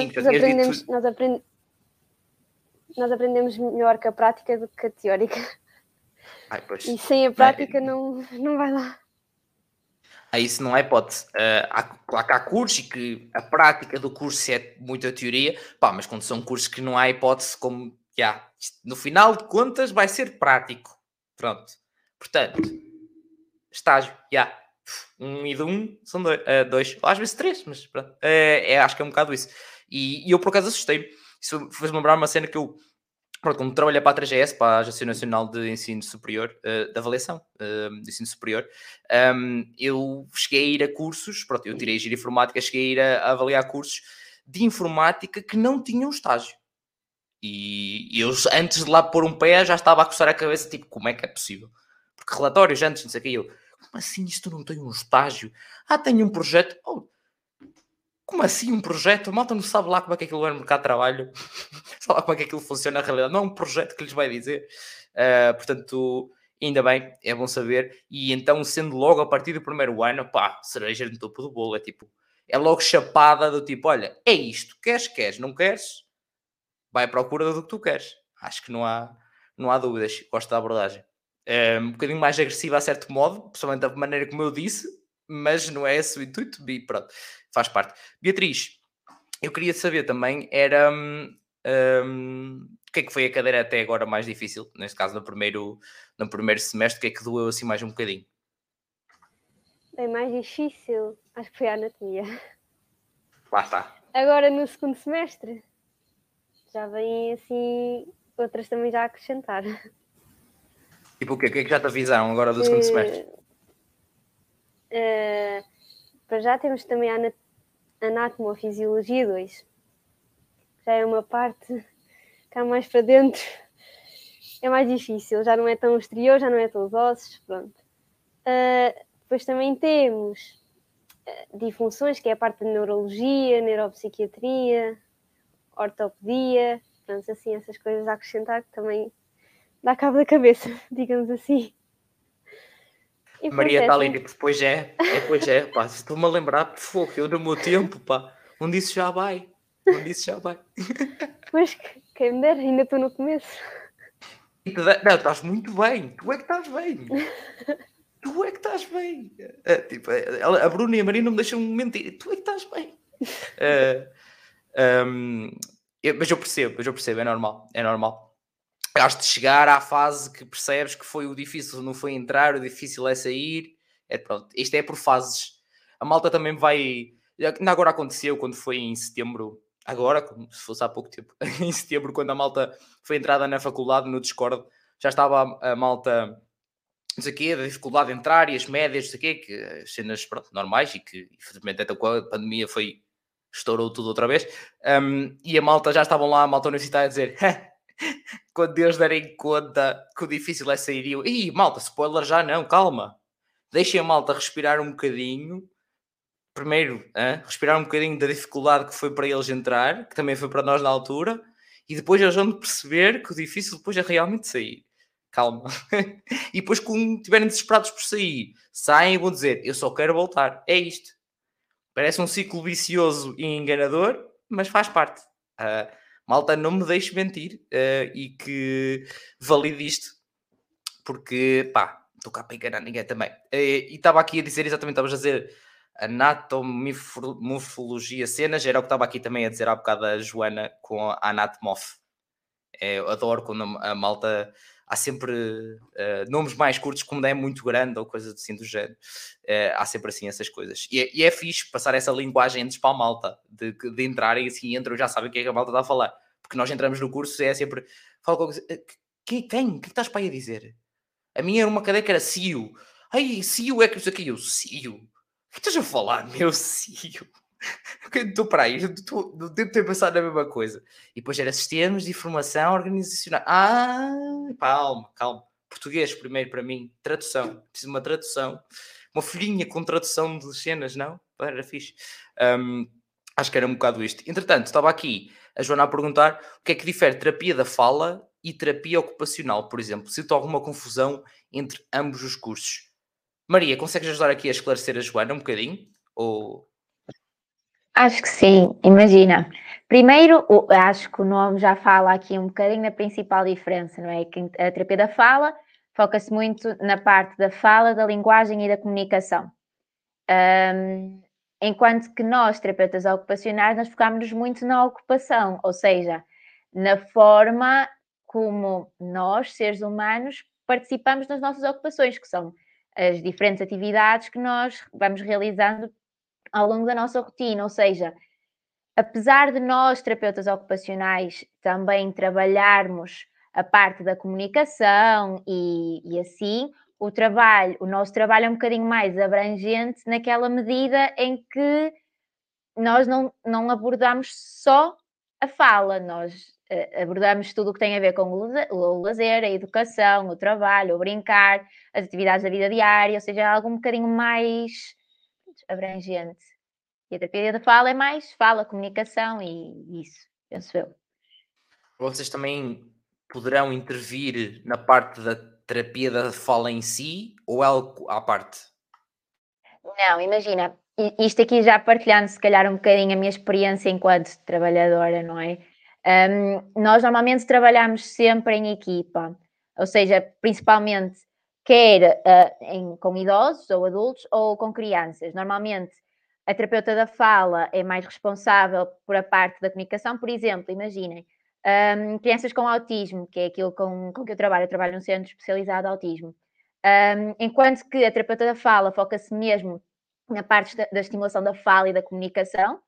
nós aprendemos melhor com a prática do que a teórica. Ai, pois. E sem a prática não vai lá. Isso não é hipótese. Claro que há cursos e que a prática do curso é muita teoria, mas quando são cursos que não há hipótese, como no final de contas vai ser prático. Pronto. Portanto, estágio, já. 1 e de 1 são 2, às vezes 3, mas pronto, acho que é um bocado isso. E eu por acaso assustei-me, isso fez-me lembrar uma cena que eu, pronto, como trabalhei para a 3GS, para a Agência Nacional de Ensino Superior, de Avaliação de Ensino Superior, eu cheguei a ir a cursos, pronto, eu tirei Engenharia Informática, cheguei a ir a avaliar cursos de informática que não tinham estágio. E eu, antes de lá pôr um pé, já estava a coçar a cabeça, tipo, como é que é possível? Porque relatórios antes, não sei o que, eu... Como assim isto não tem um estágio? Tem um projeto. Como assim um projeto? A malta não sabe lá como é que aquilo é no mercado de trabalho. Sabe lá como é que aquilo funciona na realidade. Não é um projeto que lhes vai dizer. Portanto, ainda bem, é bom saber. E então, sendo logo a partir do 1º ano, cereja no topo do bolo. É logo chapada do tipo, olha, é isto. Queres, não queres? Vai à procura do que tu queres. Acho que não há dúvidas. Gosto da abordagem. Um bocadinho mais agressiva a certo modo, principalmente da maneira como eu disse, mas não é esse o intuito, e pronto, faz parte. Beatriz, eu queria saber também, era o que é que foi a cadeira até agora mais difícil, neste caso no primeiro semestre, o que é que doeu assim mais um bocadinho? Bem, mais difícil, acho que foi a anatomia. Lá está. Agora no segundo semestre, já vêm assim, outras também já a acrescentar. Tipo o quê? O que é que já te avisaram agora do segundo semestre? Para já temos também a Anatomofisiologia 2. Já é uma parte que há mais para dentro. É mais difícil. Já não é tão exterior, já não é tão os ossos. Pronto. Depois também temos difunções, que é a parte da neurologia, neuropsiquiatria, ortopedia. Pronto, assim, essas coisas a acrescentar que também... Dá cabo da cabeça, digamos assim. E Maria está linda, pois é, pá, estou-me a lembrar, por fogo, eu dou o meu tempo, pá, um disso já vai. Pois, quem me der, ainda estou no começo. Não, estás muito bem, tu é que estás bem. Tipo, a Bruna e a Maria não me deixam mentir, tu é que estás bem. Mas eu percebo, é normal. Acho de chegar à fase que percebes que foi o difícil, não foi entrar, o difícil é sair. É, pronto, isto é por fases. A malta também vai... Agora aconteceu quando foi em setembro, agora, como se fosse há pouco tempo, em setembro, quando a malta foi entrada na faculdade, no Discord, já estava a malta, não sei o quê, da dificuldade de entrar e as médias, não sei o quê, que as cenas, pronto, normais, e que, infelizmente, até com a pandemia estourou tudo outra vez. E a malta, já estavam lá, a malta universitária, a dizer... Quando Deus derem conta que o difícil é sair, eu... Ih, malta, spoiler já não, calma. Deixem a malta respirar um bocadinho. Primeiro, respirar um bocadinho da dificuldade que foi para eles entrar, que também foi para nós na altura, e depois eles vão perceber que o difícil depois é realmente sair. Calma. E depois, quando estiverem desesperados por sair, saem e vão dizer, eu só quero voltar. É isto. Parece um ciclo vicioso e enganador, mas faz parte. Malta, não me deixe mentir e que valide isto, porque, pá, estou cá para enganar ninguém também. E estava aqui a dizer, exatamente, estavas a dizer anatomorfologia cenas, era o que estava aqui também a dizer há bocado a Joana com a Anatomof. Eu adoro quando a malta... Há sempre nomes mais curtos, quando é muito grande ou coisa assim do género. Há sempre assim essas coisas. E é fixe passar essa linguagem antes para a malta, de entrarem assim, entram, já sabem o que é que a malta está a falar. Porque nós entramos no curso é sempre... Fala com quem? O que estás para aí a dizer? A minha era uma cadeira que era CIO. Ai, CIO é que isso aqui. Eu, CIO? O que estás a falar, meu CIO? Estou para aí, não devo ter pensado na mesma coisa. E depois era sistemas de informação organizacional. Calma. Português primeiro para mim. Tradução. Preciso de uma tradução. Uma folhinha com tradução de cenas, não? Era fixe. Acho que era um bocado isto. Entretanto, estava aqui a Joana a perguntar o que é que difere terapia da fala e terapia ocupacional, por exemplo. Sinto alguma confusão entre ambos os cursos. Maria, consegues ajudar aqui a esclarecer a Joana um bocadinho? Ou... Acho que sim, imagina. Primeiro, acho que o nome já fala aqui um bocadinho na principal diferença, não é? Que a terapia da fala foca-se muito na parte da fala, da linguagem e da comunicação. Enquanto que nós, terapeutas ocupacionais, nós focámos-nos muito na ocupação, ou seja, na forma como nós, seres humanos, participamos nas nossas ocupações, que são as diferentes atividades que nós vamos realizando ao longo da nossa rotina, ou seja, apesar de nós, terapeutas ocupacionais, também trabalharmos a parte da comunicação e assim, o nosso trabalho é um bocadinho mais abrangente naquela medida em que nós não abordamos só a fala, nós abordamos tudo o que tem a ver com o lazer, a educação, o trabalho, o brincar, as atividades da vida diária, ou seja, é algo um bocadinho mais... abrangente. E a terapia da fala é mais fala, comunicação e isso, penso eu. Vocês também poderão intervir na parte da terapia da fala em si ou é algo à parte? Não, imagina, isto aqui já partilhando se calhar um bocadinho a minha experiência enquanto trabalhadora, não é? Nós normalmente trabalhamos sempre em equipa, ou seja, principalmente quer com idosos ou adultos ou com crianças. Normalmente, a terapeuta da fala é mais responsável por a parte da comunicação. Por exemplo, imaginem, crianças com autismo, que é aquilo com que eu trabalho num centro especializado de autismo. Enquanto que a terapeuta da fala foca-se mesmo na parte da estimulação da fala e da comunicação,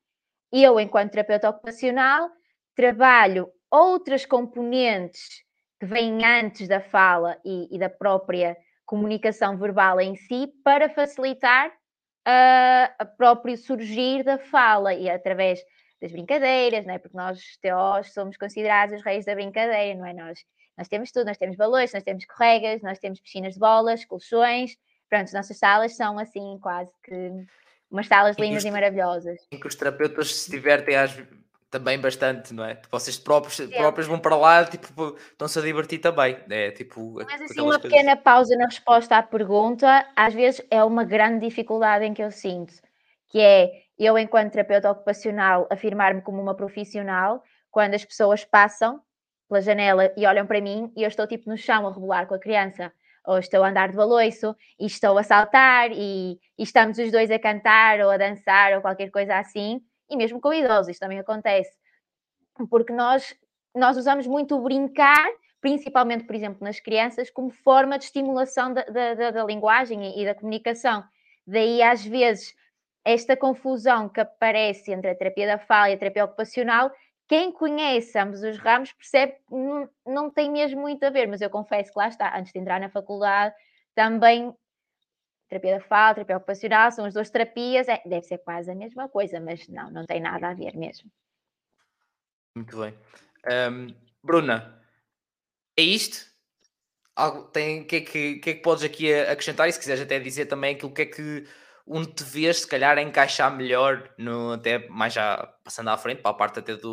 eu, enquanto terapeuta ocupacional, trabalho outras componentes que vêm antes da fala e da própria comunicação verbal em si, para facilitar a próprio surgir da fala e através das brincadeiras, não é? Porque nós, TOs, somos considerados os reis da brincadeira, não é? Nós temos tudo, nós temos balões, nós temos corregas, nós temos piscinas de bolas, colchões, pronto, as nossas salas são assim quase que umas salas lindas e maravilhosas. Em que os terapeutas se divertem às também bastante, não é? Vocês próprios vão para lá, tipo, estão-se a divertir também, né? Tipo, mas assim, uma pequena pausa na resposta à pergunta, às vezes é uma grande dificuldade em que eu sinto, que é eu, enquanto terapeuta ocupacional, afirmar-me como uma profissional, quando as pessoas passam pela janela e olham para mim e eu estou tipo no chão a rebolar com a criança, ou estou a andar de baloiço e estou a saltar e estamos os dois a cantar ou a dançar ou qualquer coisa assim, e mesmo com idosos isto também acontece, porque nós usamos muito o brincar, principalmente, por exemplo, nas crianças, como forma de estimulação da linguagem e da comunicação. Daí, às vezes, esta confusão que aparece entre a terapia da fala e a terapia ocupacional, quem conhece ambos os ramos percebe que não tem mesmo muito a ver, mas eu confesso que lá está, antes de entrar na faculdade, também terapia da fala, terapia ocupacional, são as duas terapias, deve ser quase a mesma coisa, mas não tem nada a ver mesmo. Muito bem. Bruna, é isto? O que é que podes aqui acrescentar? E se quiseres até dizer também aquilo que é que onde te vês, se calhar, a encaixar melhor, até mais já passando à frente, para a parte até de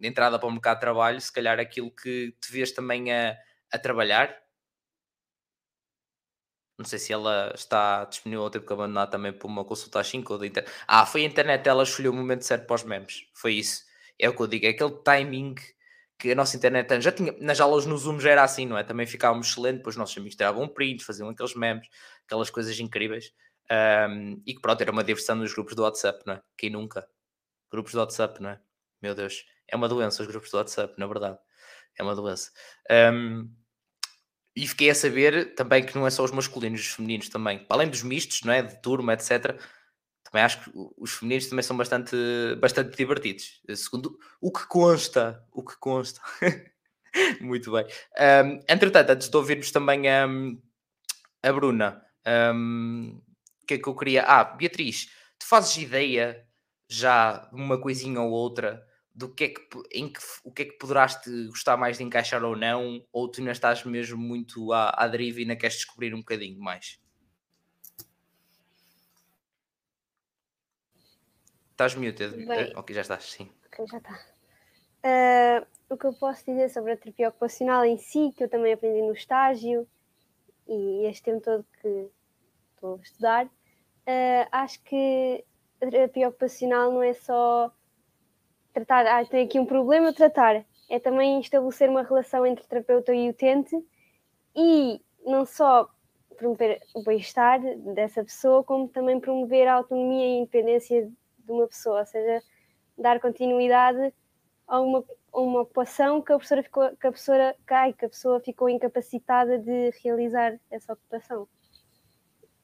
entrada para o mercado de trabalho, se calhar aquilo que te vês também a trabalhar. Não sei se ela está disponível ou teve que abandonar também por uma consulta às 5 ou da internet. Foi a internet, ela escolheu o momento certo para os memes. Foi isso. É o que eu digo, é aquele timing que a nossa internet já tinha. Nas aulas no Zoom já era assim, não é? Também ficávamos excelentes, depois os nossos amigos tiravam prints, faziam aqueles memes, aquelas coisas incríveis, e que pronto, era uma diversão nos grupos do WhatsApp, não é? Quem nunca? Grupos do WhatsApp, não é? Meu Deus, é uma doença os grupos do WhatsApp, na verdade, é uma doença. E fiquei a saber também que não é só os masculinos, os femininos também, além dos mistos, não é? De turma, etc. Também acho que os femininos também são bastante divertidos, segundo o que consta. Muito bem. Entretanto, antes de ouvirmos também a Bruna, o que é que eu queria... Beatriz, tu fazes ideia já uma coisinha ou outra do que é que, o que é que poderás te gostar mais de encaixar ou não, ou tu ainda estás mesmo muito à deriva e ainda queres descobrir um bocadinho mais? Estás muted? Bem, ok, já estás, sim. Ok, já está. O que eu posso dizer sobre a terapia ocupacional em si, que eu também aprendi no estágio e este tempo todo que estou a estudar, acho que a terapia ocupacional não é só tratar, tem aqui um problema a tratar, é também estabelecer uma relação entre o terapeuta e o utente e não só promover o bem-estar dessa pessoa, como também promover a autonomia e a independência de uma pessoa, ou seja, dar continuidade a uma ocupação que a pessoa ficou incapacitada de realizar essa ocupação.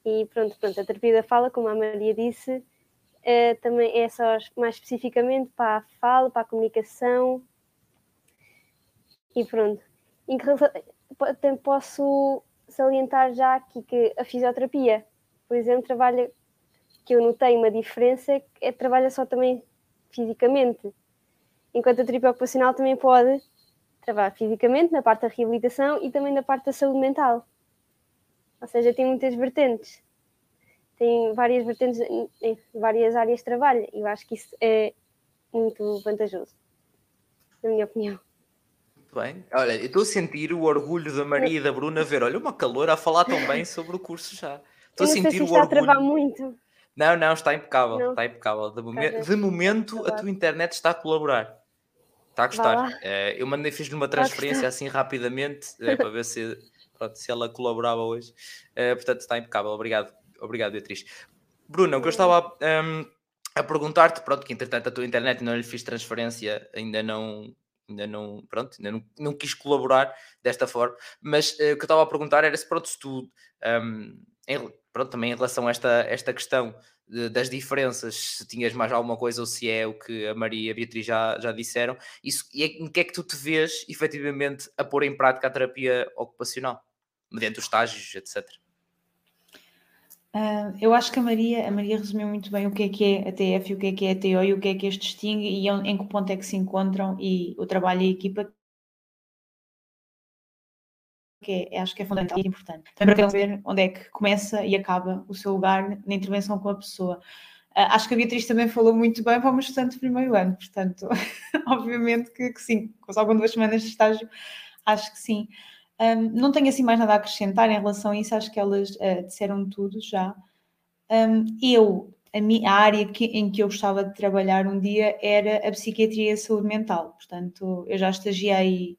E pronto, a terapia da fala, como a Maria disse, também é só mais especificamente para a fala, para a comunicação. E pronto. Posso salientar já aqui que a fisioterapia, por exemplo, trabalha, que eu notei uma diferença, é que trabalha só também fisicamente. Enquanto a terapia ocupacional também pode trabalhar fisicamente, na parte da reabilitação e também na parte da saúde mental. Ou seja, tem muitas vertentes. Tem várias vertentes em várias áreas de trabalho. E eu acho que isso é muito vantajoso, na minha opinião. Muito bem. Olha, eu estou a sentir o orgulho da Maria e da Bruna ver. Olha, uma calor a falar tão bem sobre o curso já. Estou a sentir o orgulho. Está a travar muito. Não, está impecável, está impecável. De momento, a tua internet está a colaborar. Está a gostar. Eu mandei, fiz-lhe uma transferência assim rapidamente, para ver se ela colaborava hoje. Portanto, está impecável. Obrigado, Beatriz. Bruna, o que eu estava a perguntar-te, pronto, que entretanto a tua internet não lhe fiz transferência, ainda não quis colaborar desta forma, mas o que eu estava a perguntar era se, pronto, se tu... também em relação a esta questão das diferenças, se tinhas mais alguma coisa ou se é o que a Maria e a Beatriz já disseram, isso, e em que é que tu te vês efetivamente a pôr em prática a terapia ocupacional, mediante os estágios, etc. Eu acho que a Maria resumiu muito bem o que é a TF, o que é a TO e o que é este distingue e em que ponto é que se encontram e o trabalho e a equipa, que acho que é fundamental e importante. Também para quem ver onde é que começa e acaba o seu lugar na intervenção com a pessoa. Acho que a Beatriz também falou muito bem, vamos estudando primeiro ano, portanto, obviamente que sim, com 2 semanas de estágio, acho que sim. Não tenho assim mais nada a acrescentar em relação a isso, acho que elas disseram tudo já. A área em que eu gostava de trabalhar um dia era a psiquiatria e a saúde mental. Portanto, eu já estagiei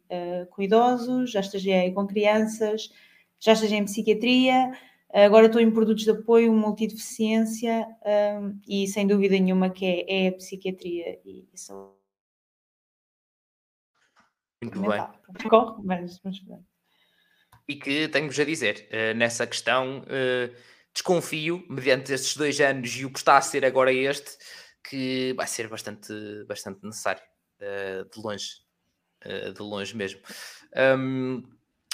com idosos, já estagiei com crianças, já estagiei em psiquiatria, agora estou em produtos de apoio, multideficiência e, sem dúvida nenhuma, que é a psiquiatria e a saúde mental. Muito bem. Corre, mas bem. E que tenho-vos a dizer, nessa questão... Desconfio, mediante estes 2 anos e o que está a ser agora este, que vai ser bastante necessário, de longe mesmo.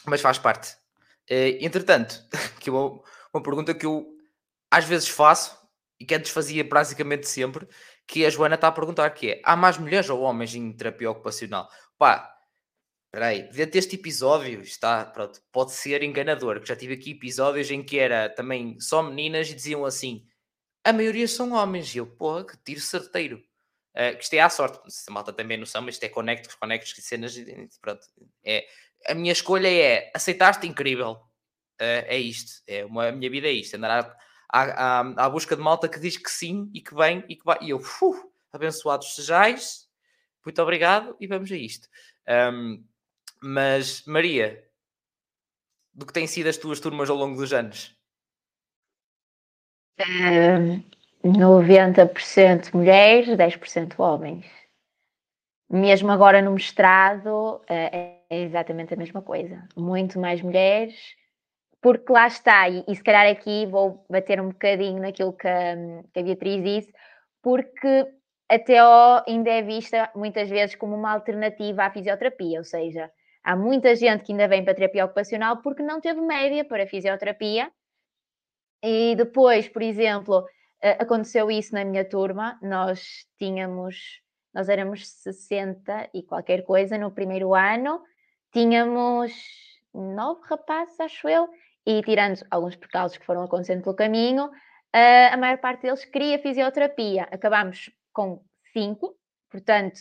Mas faz parte. Entretanto, que uma pergunta que eu às vezes faço e que antes fazia praticamente sempre, que a Joana está a perguntar, que é: há mais mulheres ou homens em terapia ocupacional? Pá, peraí, dentro deste episódio está, pronto, pode ser enganador, que já tive aqui episódios em que era também só meninas e diziam assim: a maioria são homens. E eu, pô, que tiro certeiro. Que isto é à sorte, não sei se a malta também não sabe, mas isto é conectos e cenas, pronto. É, a minha escolha é: aceitaste, incrível. É isto, a minha vida é isto, andar à busca de malta que diz que sim e que vem e que vai. E eu, abençoados sejais, muito obrigado e vamos a isto. Mas, Maria, do que têm sido as tuas turmas ao longo dos anos? 90% mulheres, 10% homens. Mesmo agora no mestrado, é exatamente a mesma coisa. Muito mais mulheres, porque lá está, e se calhar aqui vou bater um bocadinho naquilo que a Beatriz disse, porque a TO ainda é vista muitas vezes como uma alternativa à fisioterapia, ou seja, há muita gente que ainda vem para a terapia ocupacional porque não teve média para a fisioterapia. E depois, por exemplo, aconteceu isso na minha turma, nós éramos 60 e qualquer coisa no primeiro ano, tínhamos 9 rapazes, acho eu, e tirando alguns percalços que foram acontecendo pelo caminho, a maior parte deles queria fisioterapia. Acabámos com 5, portanto,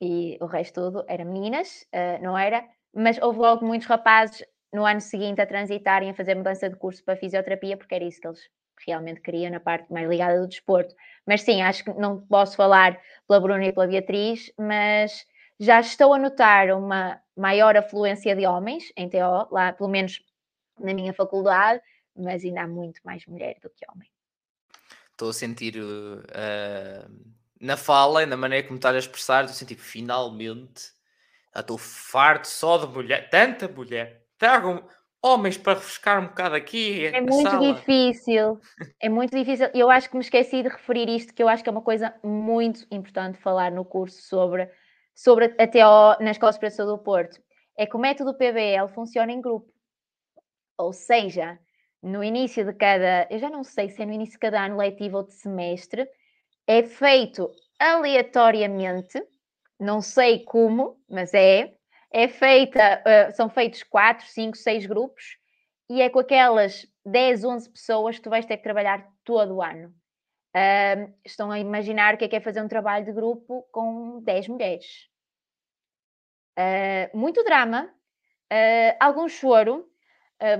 e o resto tudo era meninas, não era? Mas houve logo muitos rapazes no ano seguinte a transitarem, a fazer mudança de curso para fisioterapia, porque era isso que eles realmente queriam, na parte mais ligada do desporto. Mas sim, acho que não posso falar pela Bruna e pela Beatriz, mas já estou a notar uma maior afluência de homens em TO, lá pelo menos na minha faculdade, mas ainda há muito mais mulher do que homem. Estou a sentir na fala e na maneira como estás a expressar, estou a sentir finalmente, estou farto só de mulher, tanta mulher, tragam homens para refrescar um bocado aqui. É muito sala. Difícil, é muito difícil. Eu acho que me esqueci de referir isto, que eu acho que é uma coisa muito importante falar no curso sobre a TO na Escola Superior de Saúde do Porto. É que o método PBL funciona em grupo, ou seja, no início de cada... Eu já não sei se é no início de cada ano letivo ou de semestre. É feito aleatoriamente. Não sei como, mas é. São feitos 4, 5, 6 grupos. E é com aquelas 10, 11 pessoas que tu vais ter que trabalhar todo o ano. Estão a imaginar o que é fazer um trabalho de grupo com 10 mulheres. Muito drama. Algum choro.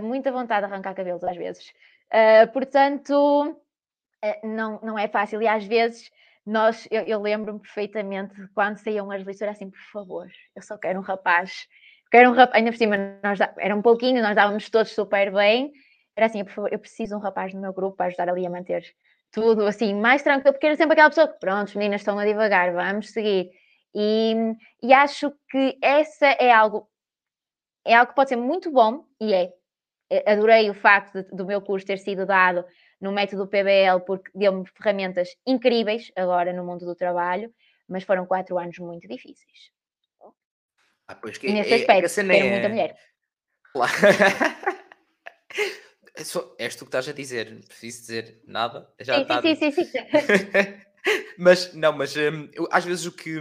Muita vontade de arrancar cabelos às vezes, portanto não é fácil. E às vezes eu lembro-me perfeitamente quando saíam as listas, era assim: por favor, eu só quero um rapaz, ainda por cima nós era um pouquinho, nós dávamos todos super bem, era assim: por favor, eu preciso de um rapaz no meu grupo para ajudar ali a manter tudo assim mais tranquilo, porque era sempre aquela pessoa que, pronto, as meninas estão a divagar, vamos seguir. E acho que essa é algo que pode ser muito bom, e é. Adorei o facto do meu curso ter sido dado no método PBL, porque deu-me ferramentas incríveis agora no mundo do trabalho, mas foram 4 anos muito difíceis. Pois que nesse aspecto, quero muita mulher. Claro. És tu que estás a dizer, não preciso dizer nada. Já sim. mas às vezes o que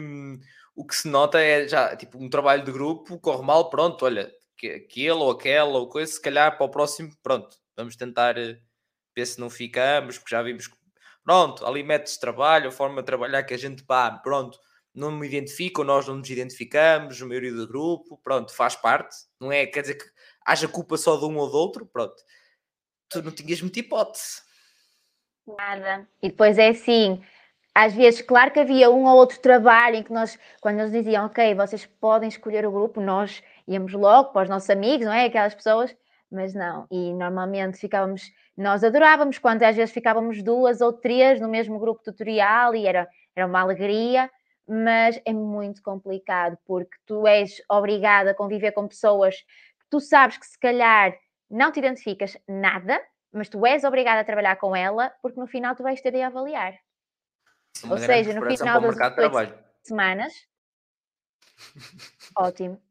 se nota é já, tipo, um trabalho de grupo, corre mal, pronto, olha... aquele ou aquela ou coisa, se calhar para o próximo, pronto, vamos tentar ver se não ficamos, porque já vimos que Pronto, ali métodos de trabalho, a forma de trabalhar que a gente, pá, pronto, não me identifico, nós não nos identificamos, a maioria do grupo, pronto, faz parte. Não é, quer dizer que haja culpa só de um ou do outro, pronto. Tu não tinhas muita hipótese. Nada. E depois é assim, às vezes, claro que havia um ou outro trabalho em que nós, quando nos diziam, ok, vocês podem escolher o grupo, nós íamos logo para os nossos amigos, não é? Aquelas pessoas, mas não. E normalmente ficávamos, nós adorávamos, quando às vezes ficávamos 2 ou 3 no mesmo grupo tutorial e era uma alegria, mas é muito complicado porque tu és obrigada a conviver com pessoas que tu sabes que se calhar não te identificas nada, mas tu és obrigada a trabalhar com ela, porque no final tu vais ter de avaliar. Ou seja, no final das 8 semanas... Ótimo.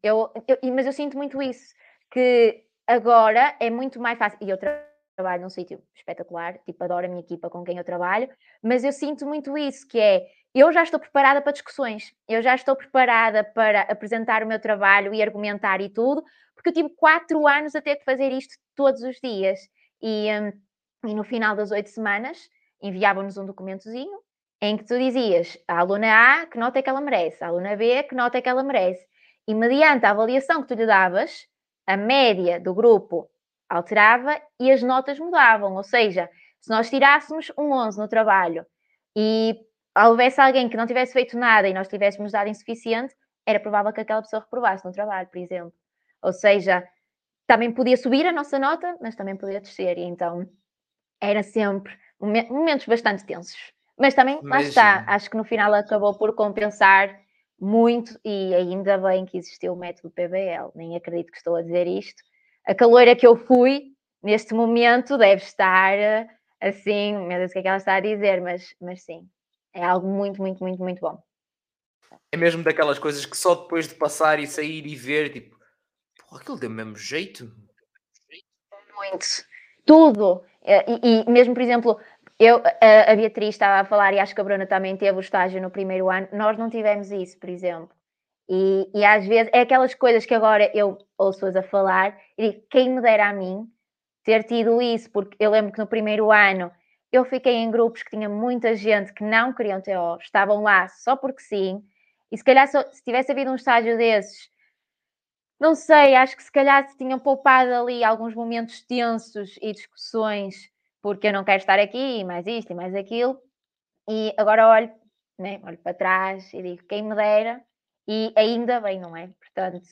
Mas eu sinto muito isso, que agora é muito mais fácil... E eu trabalho num sítio espetacular, tipo, adoro a minha equipa com quem eu trabalho, mas eu sinto muito isso, que é... Eu já estou preparada para discussões, eu já estou preparada para apresentar o meu trabalho e argumentar e tudo, porque eu tive 4 anos a ter que fazer isto todos os dias. E no final das 8 semanas enviavam-nos um documentozinho em que tu dizias à aluna A que nota é que ela merece, à aluna B que nota é que ela merece. E mediante a avaliação que tu lhe davas, a média do grupo alterava e as notas mudavam. Ou seja, se nós tirássemos um 11 no trabalho e houvesse alguém que não tivesse feito nada e nós tivéssemos dado insuficiente, era provável que aquela pessoa reprovasse no trabalho, por exemplo. Ou seja... Também podia subir a nossa nota, mas também podia descer. E então, era sempre momentos bastante tensos. Mas também, lá está, acho que no final acabou por compensar muito e ainda bem que existiu o método PBL. Nem acredito que estou a dizer isto. A caloira que eu fui, neste momento, deve estar assim... Meu Deus, o que é que ela está a dizer? Mas sim, é algo muito, muito, muito, muito bom. É mesmo daquelas coisas que só depois de passar e sair e ver, tipo... Aquilo deu mesmo jeito. Muito. Tudo. E mesmo, por exemplo, a Beatriz estava a falar, e acho que a Bruna também teve o estágio no primeiro ano, nós não tivemos isso, por exemplo. E às vezes, é aquelas coisas que agora eu ouço-as a falar, e digo, quem me dera a mim ter tido isso, porque eu lembro que no primeiro ano eu fiquei em grupos que tinha muita gente que não queriam TO, estavam lá só porque sim, e se calhar se tivesse havido um estágio desses, não sei, acho que se calhar se tinham poupado ali alguns momentos tensos e discussões, porque eu não quero estar aqui, e mais isto, e mais aquilo. E agora olho para trás e digo, quem me dera, e ainda bem, não é? Portanto...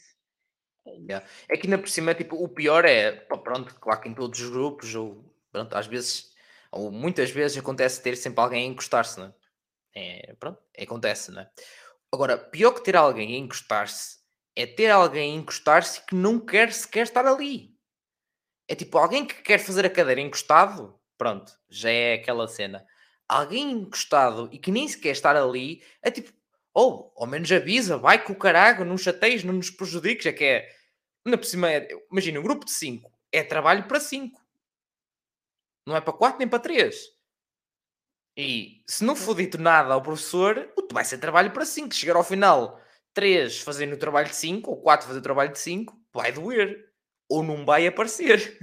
É que ainda por cima, tipo, o pior é, pronto, claro que em todos os grupos, ou pronto, às vezes, ou muitas vezes acontece ter sempre alguém a encostar-se, não é? Pronto, acontece, não é? Agora, pior que ter alguém a encostar-se, é ter alguém encostar-se que não quer sequer estar ali. É tipo, alguém que quer fazer a cadeira encostado, pronto, já é aquela cena. Alguém encostado e que nem sequer estar ali, é tipo, ao menos avisa, vai com o caralho, não chateias, não nos prejudiques, é que é... Na por cima, imagina, um grupo de 5, é trabalho para 5. Não é para 4 nem para 3. E se não for dito nada ao professor, vai ser trabalho para 5, chegar ao final... 3 fazendo o trabalho de 5, ou 4 fazendo o trabalho de 5, vai doer. Ou não vai aparecer.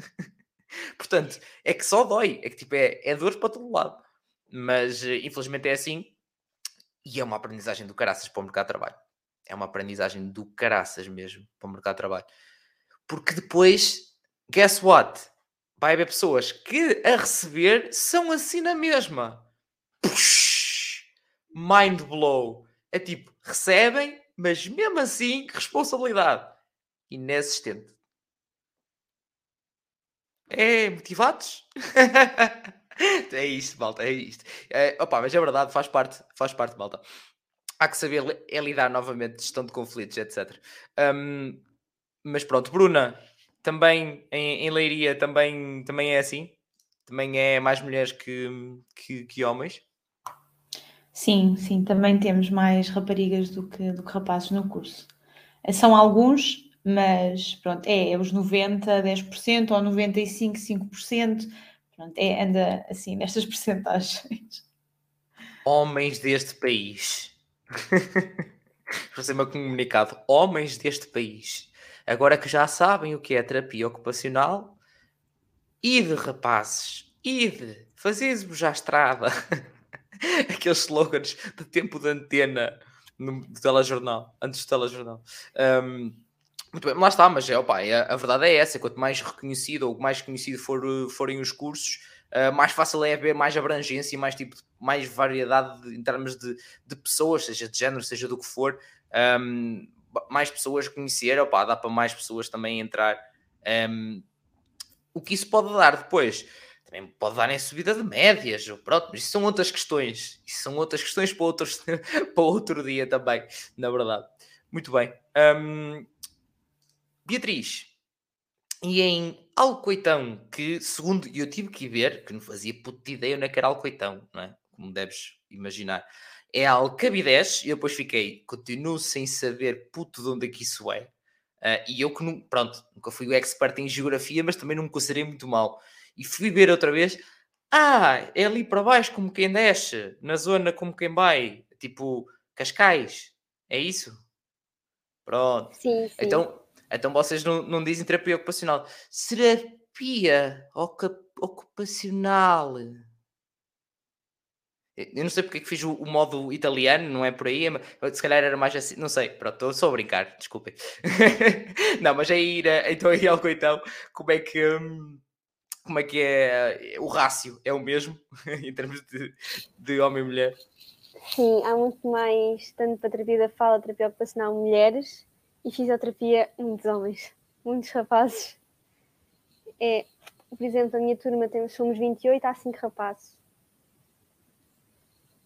Portanto, é que só dói. É que tipo, é dor para todo lado. Mas, infelizmente, é assim. E é uma aprendizagem do caraças para o mercado de trabalho. É uma aprendizagem do caraças mesmo para o mercado de trabalho. Porque depois, guess what? Vai haver pessoas que a receber são assim na mesma. Push! Mind blow. É tipo, recebem... Mas mesmo assim, responsabilidade inexistente. É, motivados? É isto, malta, é isto. Mas é verdade, faz parte, malta. Há que saber lidar novamente, gestão de conflitos, etc. Mas pronto, Bruna, também em Leiria também é assim? Também é mais mulheres que homens? Sim, também temos mais raparigas do que rapazes no curso. São alguns, mas pronto, é os 90, 10% ou 95, 5%. Pronto, anda assim nestas percentagens. Homens deste país. Fazer-me comunicado. Homens deste país. Agora que já sabem o que é terapia ocupacional e de rapazes. id, fazeis-vos à estrada. Aqueles slogans do tempo de antena no telejornal, antes do telejornal. Muito bem, lá está, mas a verdade é essa, quanto mais reconhecido ou mais conhecido forem os cursos, mais fácil é haver mais abrangência e mais variedade em termos de pessoas, seja de género, seja do que for, mais pessoas conhecer, dá para mais pessoas também entrar. O que isso pode dar depois? Também pode dar em subida de médias, pronto, mas isso são outras questões. Isso são outras questões para outro dia também, na verdade. Muito bem. Beatriz, e em Alcoitão, que segundo eu tive que ver, que não fazia puta de ideia onde é que era Alcoitão, não é? Como deves imaginar. É Alcabidez, e eu depois fiquei, continuo sem saber puto de onde é que isso é. E eu que não, pronto, nunca fui o expert em geografia, mas também não me considerei muito mal. E fui ver outra vez, é ali para baixo, como quem desce, na zona como quem vai, tipo Cascais, é isso? Pronto. Sim. Então vocês não dizem terapia ocupacional. Terapia ocupacional. Eu não sei porque é que fiz o modo italiano, não é por aí, mas se calhar era mais assim, não sei, pronto, estou só a brincar, desculpem. Não, mas então aí Alcoitão, como é que é o rácio? É o mesmo em termos de homem e mulher? Sim, há muito mais, tanto para terapia da fala, terapia ocupacional, mulheres, e fisioterapia, muitos homens, muitos rapazes. Por exemplo, a minha turma somos 28, há 5 rapazes.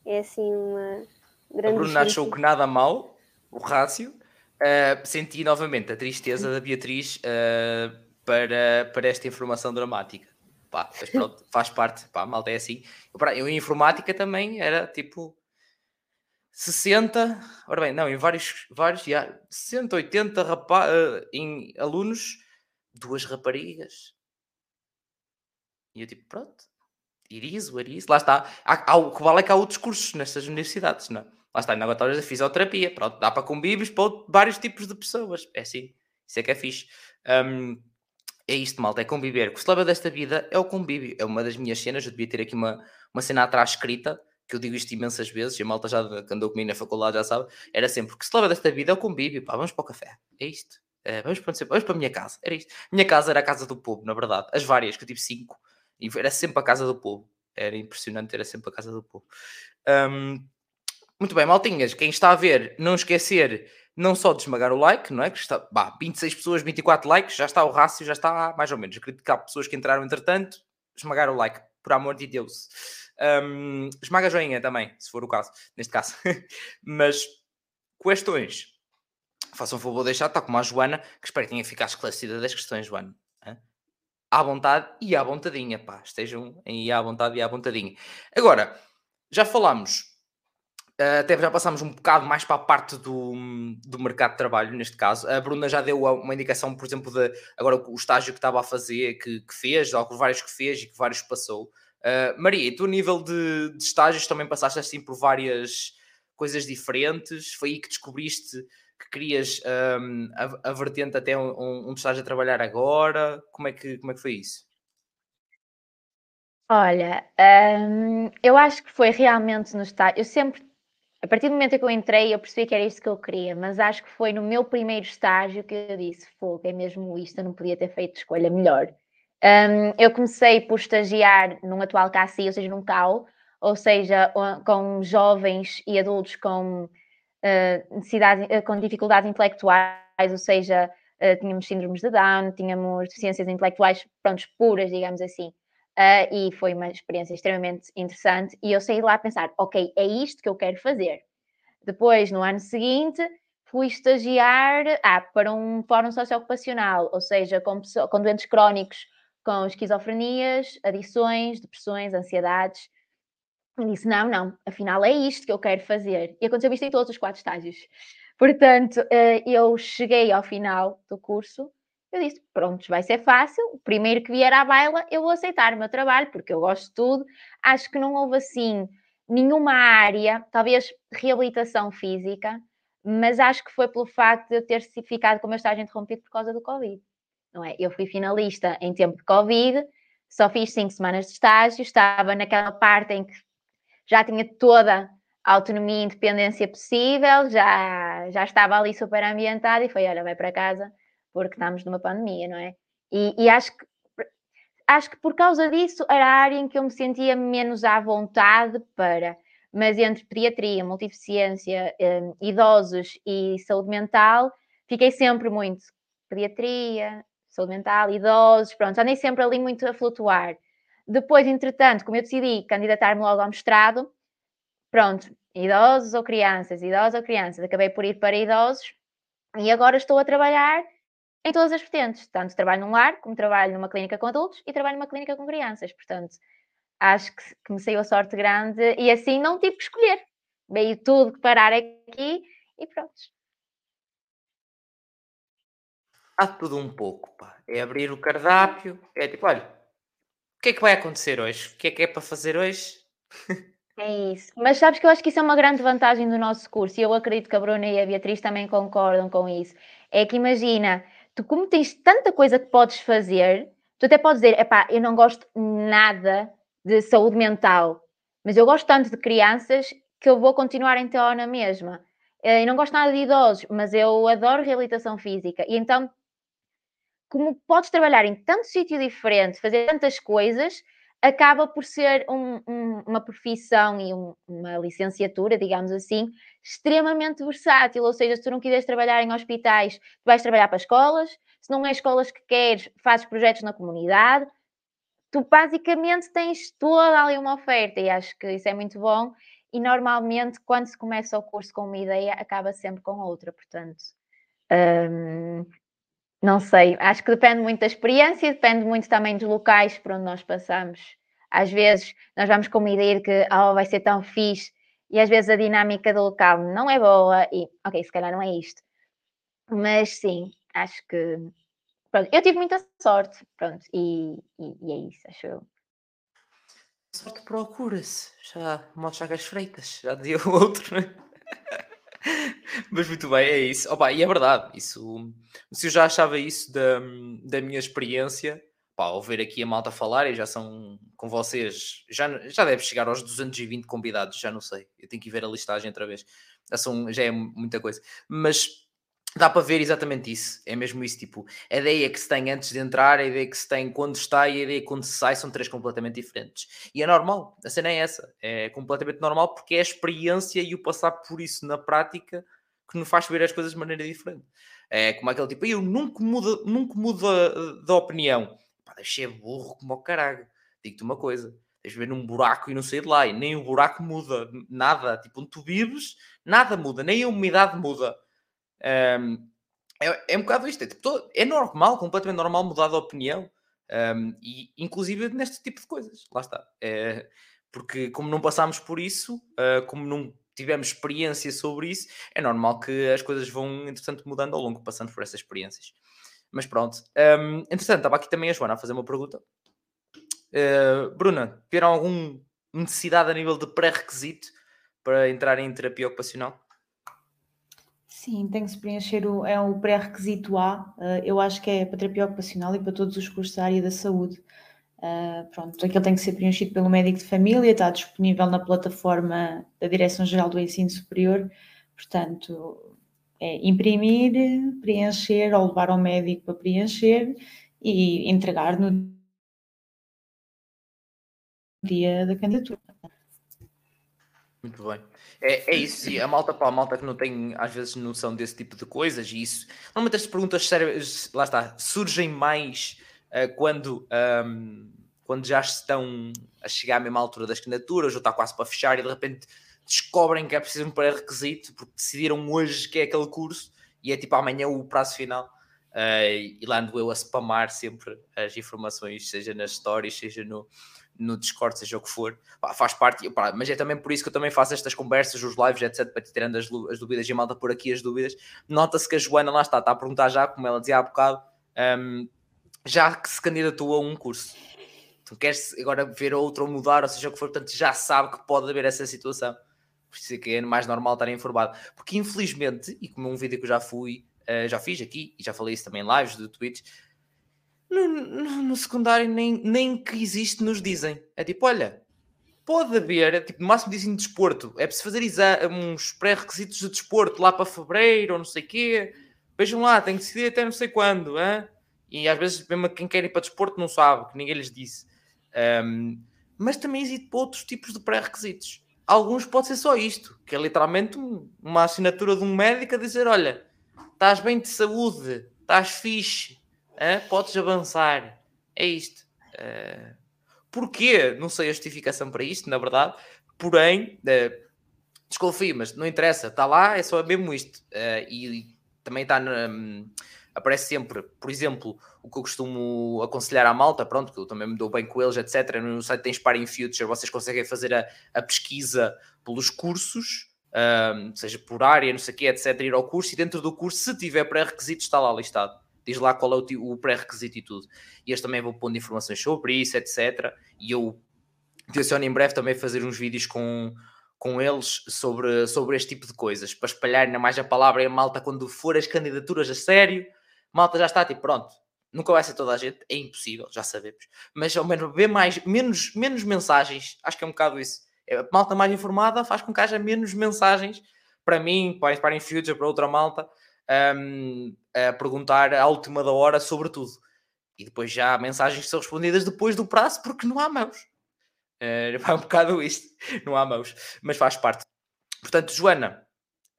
É assim uma grande... A Bruna achou que nada mal, o rácio. Senti novamente a tristeza da Beatriz para esta informação dramática. Mas pronto, faz parte, malta é assim. Eu em informática também era tipo... 60, ora bem, não, em vários 180 em alunos, 2 raparigas. E eu tipo, pronto, iriso, lá está. O que vale é que há outros cursos nestas universidades, não é? Lá está, na laboratórios da fisioterapia, pronto, dá para combíbios para vários tipos de pessoas. É assim, isso é que é fixe. É isto, malta, é conviver. O que se leva desta vida é o convívio. É uma das minhas cenas, eu devia ter aqui uma cena atrás escrita, que eu digo isto imensas vezes, e a malta já que andou comigo na faculdade já sabe, era sempre que se leva desta vida é o convívio, vamos para o café, é isto, vamos para a minha casa, era isto. A minha casa era a casa do povo, na verdade, as várias, que eu tive 5, e era sempre a casa do povo, era impressionante, era sempre a casa do povo. Muito bem, maltinhas, quem está a ver, não esquecer, não só de esmagar o like, não é? Que está, 26 pessoas, 24 likes, já está o rácio, já está mais ou menos, acredito que há pessoas que entraram entretanto, esmagar o like, por amor de Deus. Esmaga a joinha também, se for o caso, neste caso. Mas questões, façam favor de deixar, está como a Joana, que espero que tenha ficado esclarecida das questões, Joana. À vontade e à vontadinha, estejam aí à vontade e à vontadinha. Agora, já falámos, até já passámos um bocado mais para a parte do mercado de trabalho, neste caso. A Bruna já deu uma indicação, por exemplo, de agora o estágio que estava a fazer, que fez, ou vários que fez e que vários passou. Maria, e tu a nível de estágios também passaste assim por várias coisas diferentes, foi aí que descobriste que querias a vertente até onde estás a trabalhar agora, como é que foi isso? Olha, eu acho que foi realmente no estágio, eu sempre, a partir do momento em que eu entrei eu percebi que era isto que eu queria, mas acho que foi no meu primeiro estágio que eu disse, é mesmo isto, eu não podia ter feito escolha melhor. Eu comecei por estagiar num atual CACI, ou seja, num CAU, ou seja, com jovens e adultos com com dificuldades intelectuais, ou seja, tínhamos síndromes de Down, tínhamos deficiências intelectuais, puras, digamos assim, e foi uma experiência extremamente interessante, e eu saí lá a pensar, é isto que eu quero fazer. Depois, no ano seguinte, fui estagiar para um fórum socioocupacional, ou seja, com doentes crónicos, com esquizofrenias, adições, depressões, ansiedades. E disse, não, afinal é isto que eu quero fazer. E aconteceu isto em todos os 4 estágios. Portanto, eu cheguei ao final do curso, eu disse, vai ser fácil, o primeiro que vier à baila eu vou aceitar o meu trabalho, porque eu gosto de tudo. Acho que não houve assim nenhuma área, talvez reabilitação física, mas acho que foi pelo facto de eu ter ficado com o meu estágio interrompido por causa do Covid. Não é? Eu fui finalista em tempo de Covid, Só fiz 5 semanas de estágio, estava naquela parte em que já tinha toda a autonomia e independência possível, já estava ali super ambientada e foi, olha, vai para casa porque estamos numa pandemia, não é? E acho que por causa disso era a área em que eu me sentia menos à vontade para, mas entre pediatria, multideficiência, idosos e saúde mental, fiquei sempre muito pediatria, saúde mental, idosos, pronto, andei sempre ali muito a flutuar. Depois, entretanto, como eu decidi candidatar-me logo ao mestrado, pronto, idosos ou crianças, acabei por ir para idosos e agora estou a trabalhar em todas as vertentes, tanto trabalho num lar, como trabalho numa clínica com adultos e trabalho numa clínica com crianças, portanto, acho que me saiu a sorte grande e assim não tive que escolher, veio tudo que parar aqui e pronto. Há tudo um pouco, pá. É abrir o cardápio, é tipo, olha, o que é que vai acontecer hoje? O que é para fazer hoje? É isso. Mas sabes que eu acho que isso é uma grande vantagem do nosso curso, e eu acredito que a Bruna e a Beatriz também concordam com isso. É que imagina, tu como tens tanta coisa que podes fazer, tu até podes dizer, epá, eu não gosto nada de saúde mental, mas eu gosto tanto de crianças que eu vou continuar então na mesma. Eu não gosto nada de idosos, mas eu adoro reabilitação física. E então, como podes trabalhar em tanto sítio diferente, fazer tantas coisas, acaba por ser uma profissão e uma licenciatura, digamos assim, extremamente versátil. Ou seja, se tu não quiseres trabalhar em hospitais, tu vais trabalhar para escolas. Se não é escolas que queres, fazes projetos na comunidade. Tu basicamente tens toda ali uma oferta e acho que isso é muito bom. E normalmente, quando se começa o curso com uma ideia, acaba sempre com outra. Portanto, não sei. Acho que depende muito da experiência, depende muito também dos locais por onde nós passamos. Às vezes, nós vamos com uma ideia de que vai ser tão fixe. E às vezes a dinâmica do local não é boa. E, ok, se calhar não é isto. Mas sim, acho que... Pronto, eu tive muita sorte. Pronto, e é isso, acho eu. Sorte procura-se, já Mó Chagas Freitas, já dizia o outro, né? Mas muito bem, é isso. Opa, e é verdade, isso, se eu já achava isso da minha experiência, pá, ao ver aqui a malta falar, e já são com vocês, já deve chegar aos 220 convidados, já não sei, eu tenho que ir ver a listagem outra vez, já é muita coisa, mas dá para ver exatamente isso, é mesmo isso, tipo, a ideia que se tem antes de entrar, a ideia que se tem quando está e a ideia quando se sai são 3 completamente diferentes. E é normal, a cena é essa, é completamente normal porque é a experiência e o passar por isso na prática que nos faz ver as coisas de maneira diferente. É como aquele tipo, eu nunca mudo de opinião. Pá, deixei burro como o caralho, digo-te uma coisa. Tens de ver num buraco e não sair de lá, e nem o buraco muda, nada, tipo, onde tu vives, nada muda, nem a umidade muda. É um bocado isto, é normal, completamente normal mudar de opinião, e inclusive neste tipo de coisas, lá está, porque como não passámos por isso, como não tivemos experiência sobre isso, é normal que as coisas vão, entretanto, mudando ao longo, passando por essas experiências. Mas pronto, entretanto, estava aqui também a Joana a fazer uma pergunta. Bruna, tiveram alguma necessidade a nível de pré-requisito para entrar em terapia ocupacional? Sim, tem que se preencher o pré-requisito A, eu acho que é para terapia ocupacional e para todos os cursos da área da saúde. Pronto, aquele tem que ser preenchido pelo médico de família, está disponível na plataforma da Direção-Geral do Ensino Superior, portanto, é imprimir, preencher ou levar ao médico para preencher e entregar no dia da candidatura. Muito bem. É isso, e a malta que não tem, às vezes, noção desse tipo de coisas, e isso... Normalmente as perguntas sérias, lá está, surgem mais quando já estão a chegar à mesma altura das candidaturas, ou está quase para fechar, e de repente descobrem que é preciso um pré-requisito, porque decidiram hoje que é aquele curso, e é tipo amanhã o prazo final, e lá ando eu a spamar sempre as informações, seja nas stories, seja no Discord, seja o que for, pá, faz parte, mas é também por isso que eu também faço estas conversas, os lives, etc, para te tirando as dúvidas, e a malta por aqui as dúvidas. Nota-se que a Joana, lá está a perguntar já, como ela dizia há bocado, já que se candidatou a um curso, tu queres agora ver outro ou mudar, ou seja o que for, portanto já sabe que pode haver essa situação, por isso é que é mais normal estar informado, porque infelizmente, e como um vídeo que eu já fiz aqui, e já falei isso também em lives do Twitch, No secundário nem que existe nos dizem. É tipo, olha, pode haver, é tipo, no máximo dizem desporto. É preciso fazer uns pré-requisitos de desporto lá para fevereiro ou não sei o quê. Vejam lá, tem que decidir até não sei quando. Hein? E às vezes mesmo quem quer ir para desporto não sabe, que ninguém lhes disse. Mas também existe para outros tipos de pré-requisitos. Alguns pode ser só isto, que é literalmente uma assinatura de um médico a dizer, olha, estás bem de saúde, estás fixe, podes avançar. É isto. Porquê? Não sei a justificação para isto, na verdade. Porém, desconfio, mas não interessa. Está lá, é só mesmo isto. E também está... aparece sempre, por exemplo, o que eu costumo aconselhar à malta, pronto, que eu também me dou bem com eles, etc. No site tem Sparring Future, vocês conseguem fazer a pesquisa pelos cursos, seja por área, não sei o quê, etc. Ir ao curso e dentro do curso, se tiver pré-requisitos, está lá listado. Diz lá qual é o pré-requisito e tudo. E eles também vão pondo informações sobre isso, etc. E eu tenciono em breve também fazer uns vídeos com eles sobre este tipo de coisas, para espalhar ainda mais a palavra em malta quando for as candidaturas a sério. Malta já está, tipo, pronto, nunca vai ser toda a gente, é impossível, já sabemos. Mas ao menos ver menos mensagens, acho que é um bocado isso. A malta mais informada faz com que haja menos mensagens, para mim, para Infuture, para outra malta, a perguntar à última da hora sobre tudo. E depois já há mensagens que são respondidas depois do prazo, porque não há mãos. É um bocado isto, não há mãos, mas faz parte. Portanto, Joana,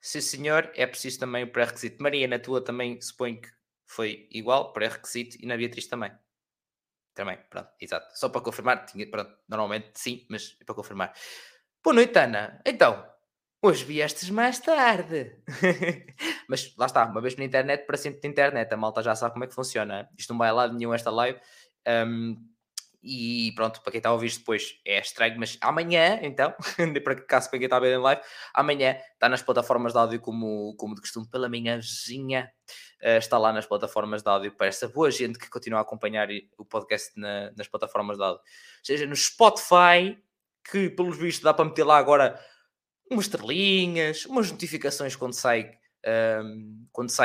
sim senhor, é preciso também o pré-requisito. Maria, na tua também suponho que foi igual, pré-requisito, e na Beatriz também. Também, pronto, exato. Só para confirmar, pronto, normalmente sim, mas é para confirmar. Boa noite, Ana. Então, hoje viestes mais tarde. Mas lá está, uma vez na internet, para sempre na internet. A malta já sabe como é que funciona. Isto não vai lá de nenhum esta live. E pronto, para quem está a ouvir depois é estranho, mas amanhã, então, para quem está a ver em live, amanhã está nas plataformas de áudio como de costume, pela manhãzinha, está lá nas plataformas de áudio para essa boa gente que continua a acompanhar o podcast nas plataformas de áudio. Ou seja, no Spotify, que pelos vistos dá para meter lá agora umas estrelinhas, umas notificações quando saem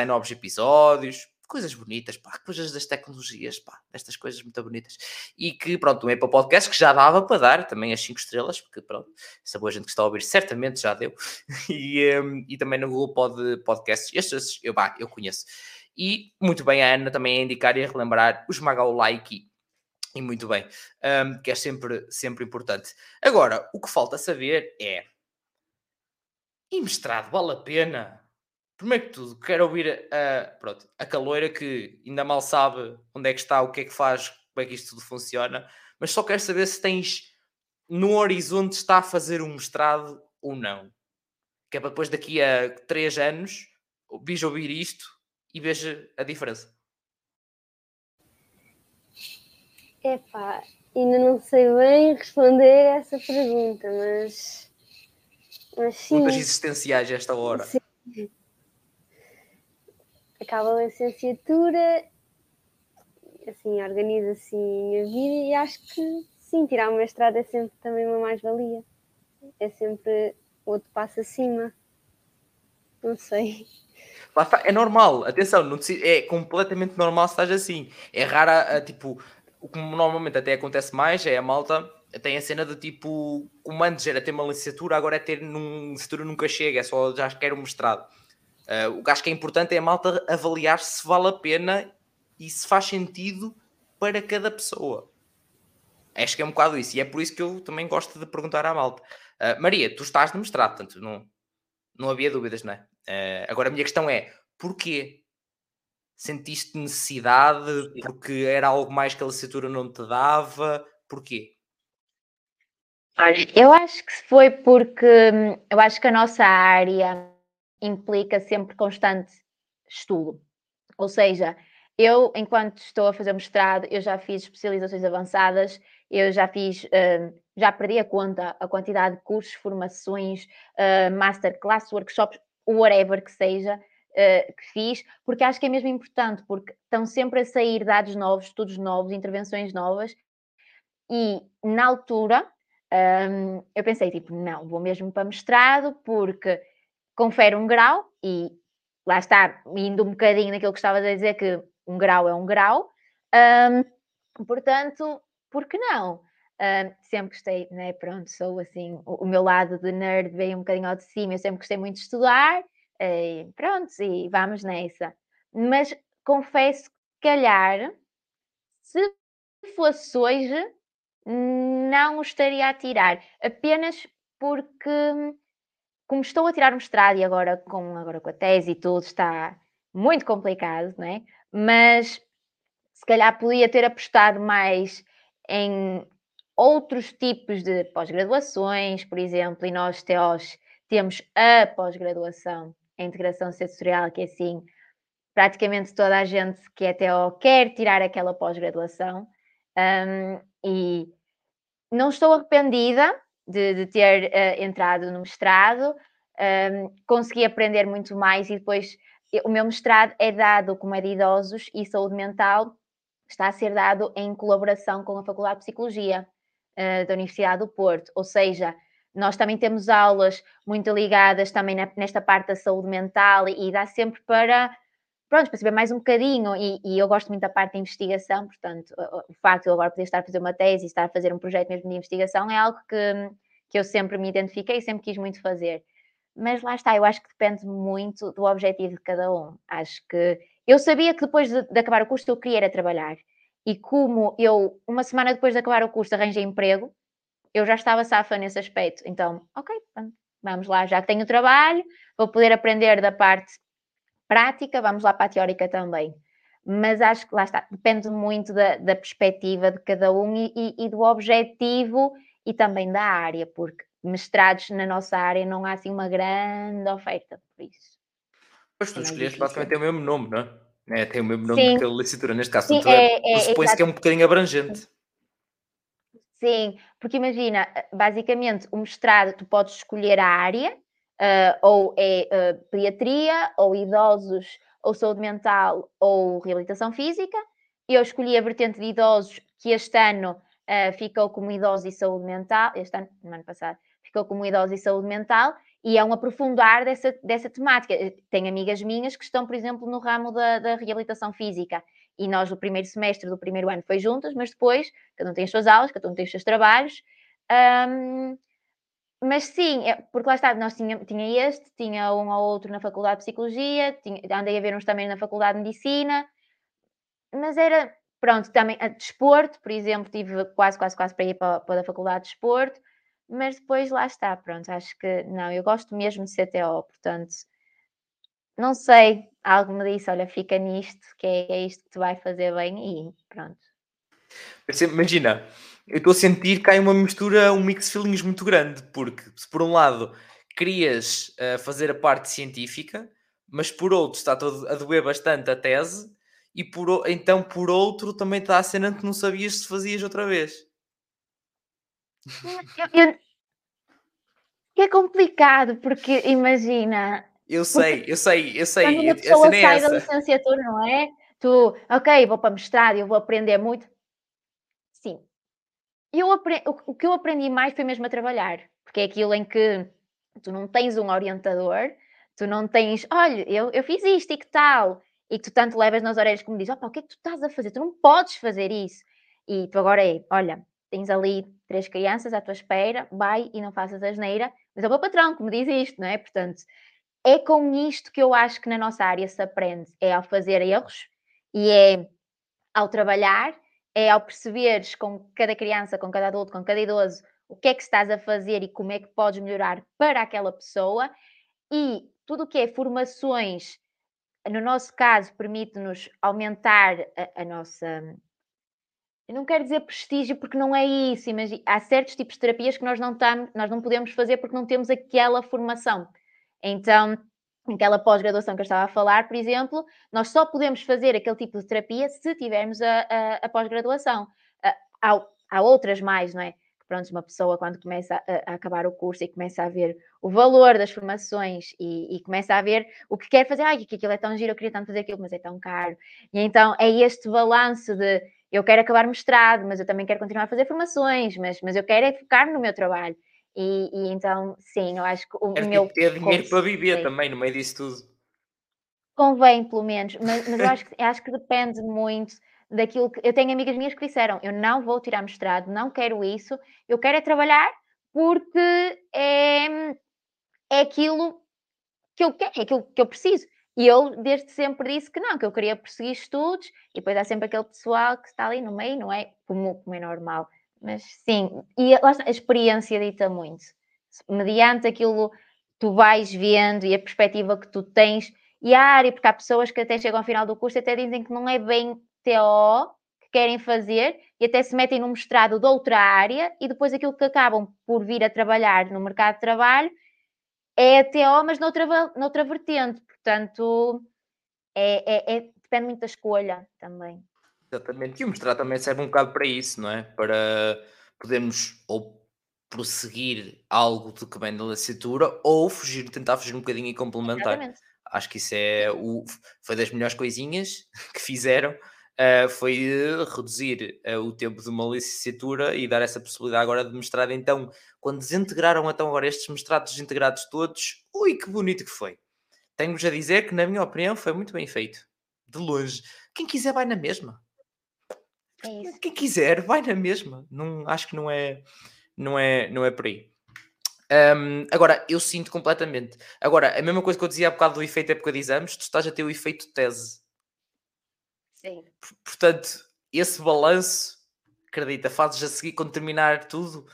novos episódios. Coisas bonitas, pá, coisas das tecnologias, pá, destas coisas muito bonitas. E que, pronto, um Apple Podcast que já dava para dar também as 5 estrelas, porque, pronto, essa boa gente que está a ouvir certamente já deu. E também no Google Podcasts, estes eu conheço. E, muito bem, a Ana também a indicar e a relembrar o esmagar o like. E muito bem, que é sempre importante. Agora, o que falta saber é... E mestrado, vale a pena? Primeiro que tudo, quero ouvir a caloira que ainda mal sabe onde é que está, o que é que faz, como é que isto tudo funciona, mas só quero saber se tens no horizonte está a fazer um mestrado ou não. Que é para depois daqui a 3 anos veja ouvir isto e veja a diferença. Epá, ainda não sei bem responder essa pergunta, mas sim. Perguntas existenciais a esta hora. Sim. Acabo a licenciatura, assim, organizo assim a minha vida e acho que sim, tirar o mestrado é sempre também uma mais-valia. É sempre outro passo acima. Não sei. É normal, atenção, é completamente normal se estás assim. É raro, tipo, o que normalmente até acontece mais é a malta... Tem a cena de tipo, como antes era ter uma licenciatura, agora é ter num futuro nunca chega, é só já quero um mestrado. O que acho que é importante é a malta avaliar se vale a pena e se faz sentido para cada pessoa. Acho que é um bocado isso. E é por isso que eu também gosto de perguntar à malta. Maria, tu estás no mestrado, portanto, não havia dúvidas, não é? Agora a minha questão é, porquê? Sentiste necessidade? Porque era algo mais que a licenciatura não te dava? Porquê? Olha, eu acho que foi porque... Eu acho que a nossa área... implica sempre constante estudo, ou seja, eu enquanto estou a fazer mestrado, eu já fiz especializações avançadas, eu já fiz, já perdi a conta, a quantidade de cursos, formações, masterclass, workshops, whatever que seja, que fiz, porque acho que é mesmo importante, porque estão sempre a sair dados novos, estudos novos, intervenções novas, e na altura, eu pensei, tipo, não, vou mesmo para mestrado, porque... confere um grau e lá está, indo um bocadinho naquilo que estava a dizer, que um grau é um grau, Portanto, por que não? Sempre gostei, né? Pronto, sou assim, o meu lado de nerd veio um bocadinho ao de cima, eu sempre gostei muito de estudar, e pronto, e vamos nessa. Mas confesso que, calhar, se fosse hoje, não o estaria a tirar, apenas porque, como estou a tirar o mestrado e agora com a tese e tudo, está muito complicado, não é? Mas se calhar podia ter apostado mais em outros tipos de pós-graduações, por exemplo, e nós TOs temos a pós-graduação, a integração sensorial, que assim, praticamente toda a gente que é TO quer tirar aquela pós-graduação, e não estou arrependida de ter entrado no mestrado, consegui aprender muito mais, e depois o meu mestrado é dado, como é de idosos e saúde mental, está a ser dado em colaboração com a Faculdade de Psicologia da Universidade do Porto, ou seja, nós também temos aulas muito ligadas também nesta parte da saúde mental, e dá sempre para, pronto, para saber mais um bocadinho, e eu gosto muito da parte de investigação, portanto, o facto de eu agora poder estar a fazer uma tese e estar a fazer um projeto mesmo de investigação é algo que eu sempre me identifiquei e sempre quis muito fazer. Mas lá está, eu acho que depende muito do objetivo de cada um. Acho que eu sabia que depois de acabar o curso eu queria era trabalhar. E como eu, uma semana depois de acabar o curso, arranjei emprego, eu já estava safa nesse aspecto. Então, ok, vamos lá, já que tenho trabalho, vou poder aprender da parte prática, vamos lá para a teórica também. Mas acho que lá está, depende muito da perspectiva de cada um e do objetivo e também da área, porque mestrados na nossa área não há assim uma grande oferta por isso. Mas tu escolheste basicamente tem o mesmo nome, não é? Tem o mesmo nome que a licenciatura, neste caso. Sim, supõe-se que é um bocadinho abrangente. Sim, porque imagina, basicamente o mestrado tu podes escolher a área, ou é pediatria, ou idosos, ou saúde mental, ou reabilitação física. Eu escolhi a vertente de idosos, que este ano ficou como idosos e saúde mental, este ano, no ano passado, ficou como idosos e saúde mental, e é um aprofundar dessa temática. Tenho amigas minhas que estão, por exemplo, no ramo da reabilitação física, e nós, no primeiro semestre do primeiro ano, foi juntas, mas depois, cada um tem as suas aulas, cada um tem os seus trabalhos, mas sim, porque lá está, nós tinha um ou outro na Faculdade de Psicologia, andei a ver uns também na Faculdade de Medicina, mas era, pronto, também a desporto, por exemplo, tive quase para ir para a Faculdade de Desporto, mas depois lá está, pronto, acho que não, eu gosto mesmo de CTO, portanto, não sei, algo me disse, olha, fica nisto, que é isto que te vai fazer bem, e pronto. Imagina, eu estou a sentir que há uma mistura, um mix de feelings muito grande, porque se por um lado querias fazer a parte científica, mas por outro está a doer bastante a tese, e por outro também está a cena que não sabias se fazias outra vez. É complicado, porque imagina... Eu sei. Quando uma pessoa sai da licenciatura, não é? Tu, ok, vou para mestrado, eu vou aprender muito. Sim. O que eu aprendi mais foi mesmo a trabalhar, porque é aquilo em que tu não tens um orientador, tu não tens, olha, eu fiz isto e que tal, e que tu tanto levas nas orelhas como dizes, opa, o que é que tu estás a fazer? Tu não podes fazer isso. E tu agora é, olha, tens ali 3 crianças à tua espera, vai e não faças asneira, mas é o meu patrão que me diz isto, não é? Portanto, é com isto que eu acho que na nossa área se aprende, é ao fazer erros e é ao trabalhar, é ao perceberes com cada criança, com cada adulto, com cada idoso, o que é que estás a fazer e como é que podes melhorar para aquela pessoa. E tudo o que é formações, no nosso caso, permite-nos aumentar a nossa... Eu não quero dizer prestígio, porque não é isso. Imagina, há certos tipos de terapias que nós não podemos fazer porque não temos aquela formação. Então, aquela pós-graduação que eu estava a falar, por exemplo, nós só podemos fazer aquele tipo de terapia se tivermos a pós-graduação. Há outras mais, não é? Pronto, uma pessoa quando começa a acabar o curso e começa a ver o valor das formações e começa a ver o que quer fazer. Ai, que aquilo é tão giro, eu queria tanto fazer aquilo, mas é tão caro. E então é este balanço de eu quero acabar mestrado, mas eu também quero continuar a fazer formações, mas eu quero é focar no meu trabalho. E então, sim, eu acho que o meu... ter dinheiro para viver também, no meio disso tudo. Convém, pelo menos, mas eu acho que depende muito daquilo que... Eu tenho amigas minhas que disseram, eu não vou tirar mestrado, não quero isso, eu quero é trabalhar porque é aquilo que eu quero, é aquilo que eu preciso. E eu desde sempre disse que não, que eu queria perseguir estudos, e depois há sempre aquele pessoal que está ali no meio, não é? Como é normal. Mas sim, e a experiência dita muito. Mediante aquilo que tu vais vendo e a perspectiva que tu tens, e a área, porque há pessoas que até chegam ao final do curso e até dizem que não é bem TO que querem fazer, e até se metem num mestrado de outra área, e depois aquilo que acabam por vir a trabalhar no mercado de trabalho é a TO, mas noutra vertente. Portanto, depende muito da escolha também. Exatamente. E o mestrado também serve um bocado para isso, não é? Para podermos ou prosseguir algo do que vem da licenciatura ou fugir, tentar fugir um bocadinho e complementar. Exatamente. Acho que isso foi das melhores coisinhas que fizeram. Foi reduzir o tempo de uma licenciatura e dar essa possibilidade agora de mestrado. Então, quando desintegraram agora estes mestrados desintegrados todos, ui, que bonito que foi. Tenho-vos a dizer que, na minha opinião, foi muito bem feito. De longe. Quem quiser vai na mesma. É isso. Quem quiser vai na mesma. Não, acho que não é por aí. Agora, eu sinto completamente. Agora, a mesma coisa que eu dizia há bocado do efeito época de exames, tu estás a ter o efeito tese. Sim. Portanto, esse balanço, acredita, fazes a seguir quando terminar tudo,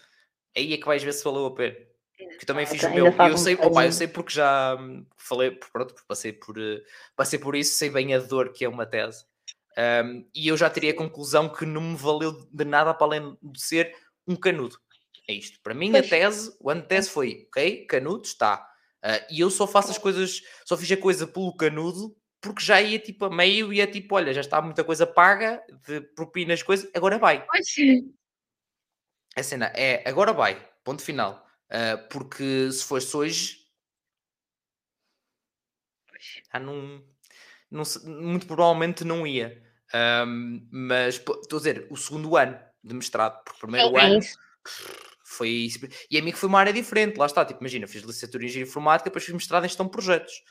aí é que vais ver se valeu a pena. Que também fiz o meu. Eu sei porque já falei, pronto, passei por isso, sei bem a dor que é uma tese. E eu já teria a conclusão que não me valeu de nada para além de ser um canudo. É isto. Para mim, a tese, o ano de tese foi, ok, canudo, está. E eu só faço as coisas, só fiz a coisa pelo canudo, porque já ia tipo a meio e é tipo, olha, já está muita coisa paga, de propinas, coisas, agora vai. A cena é, agora vai, ponto final. Porque se fosse hoje, muito provavelmente não ia. Mas estou a dizer, o segundo ano de mestrado, porque o primeiro ano foi isso. E a mim que foi uma área diferente, lá está. Tipo, imagina, eu fiz licenciatura em engenharia informática, depois fiz mestrado em gestão de projetos.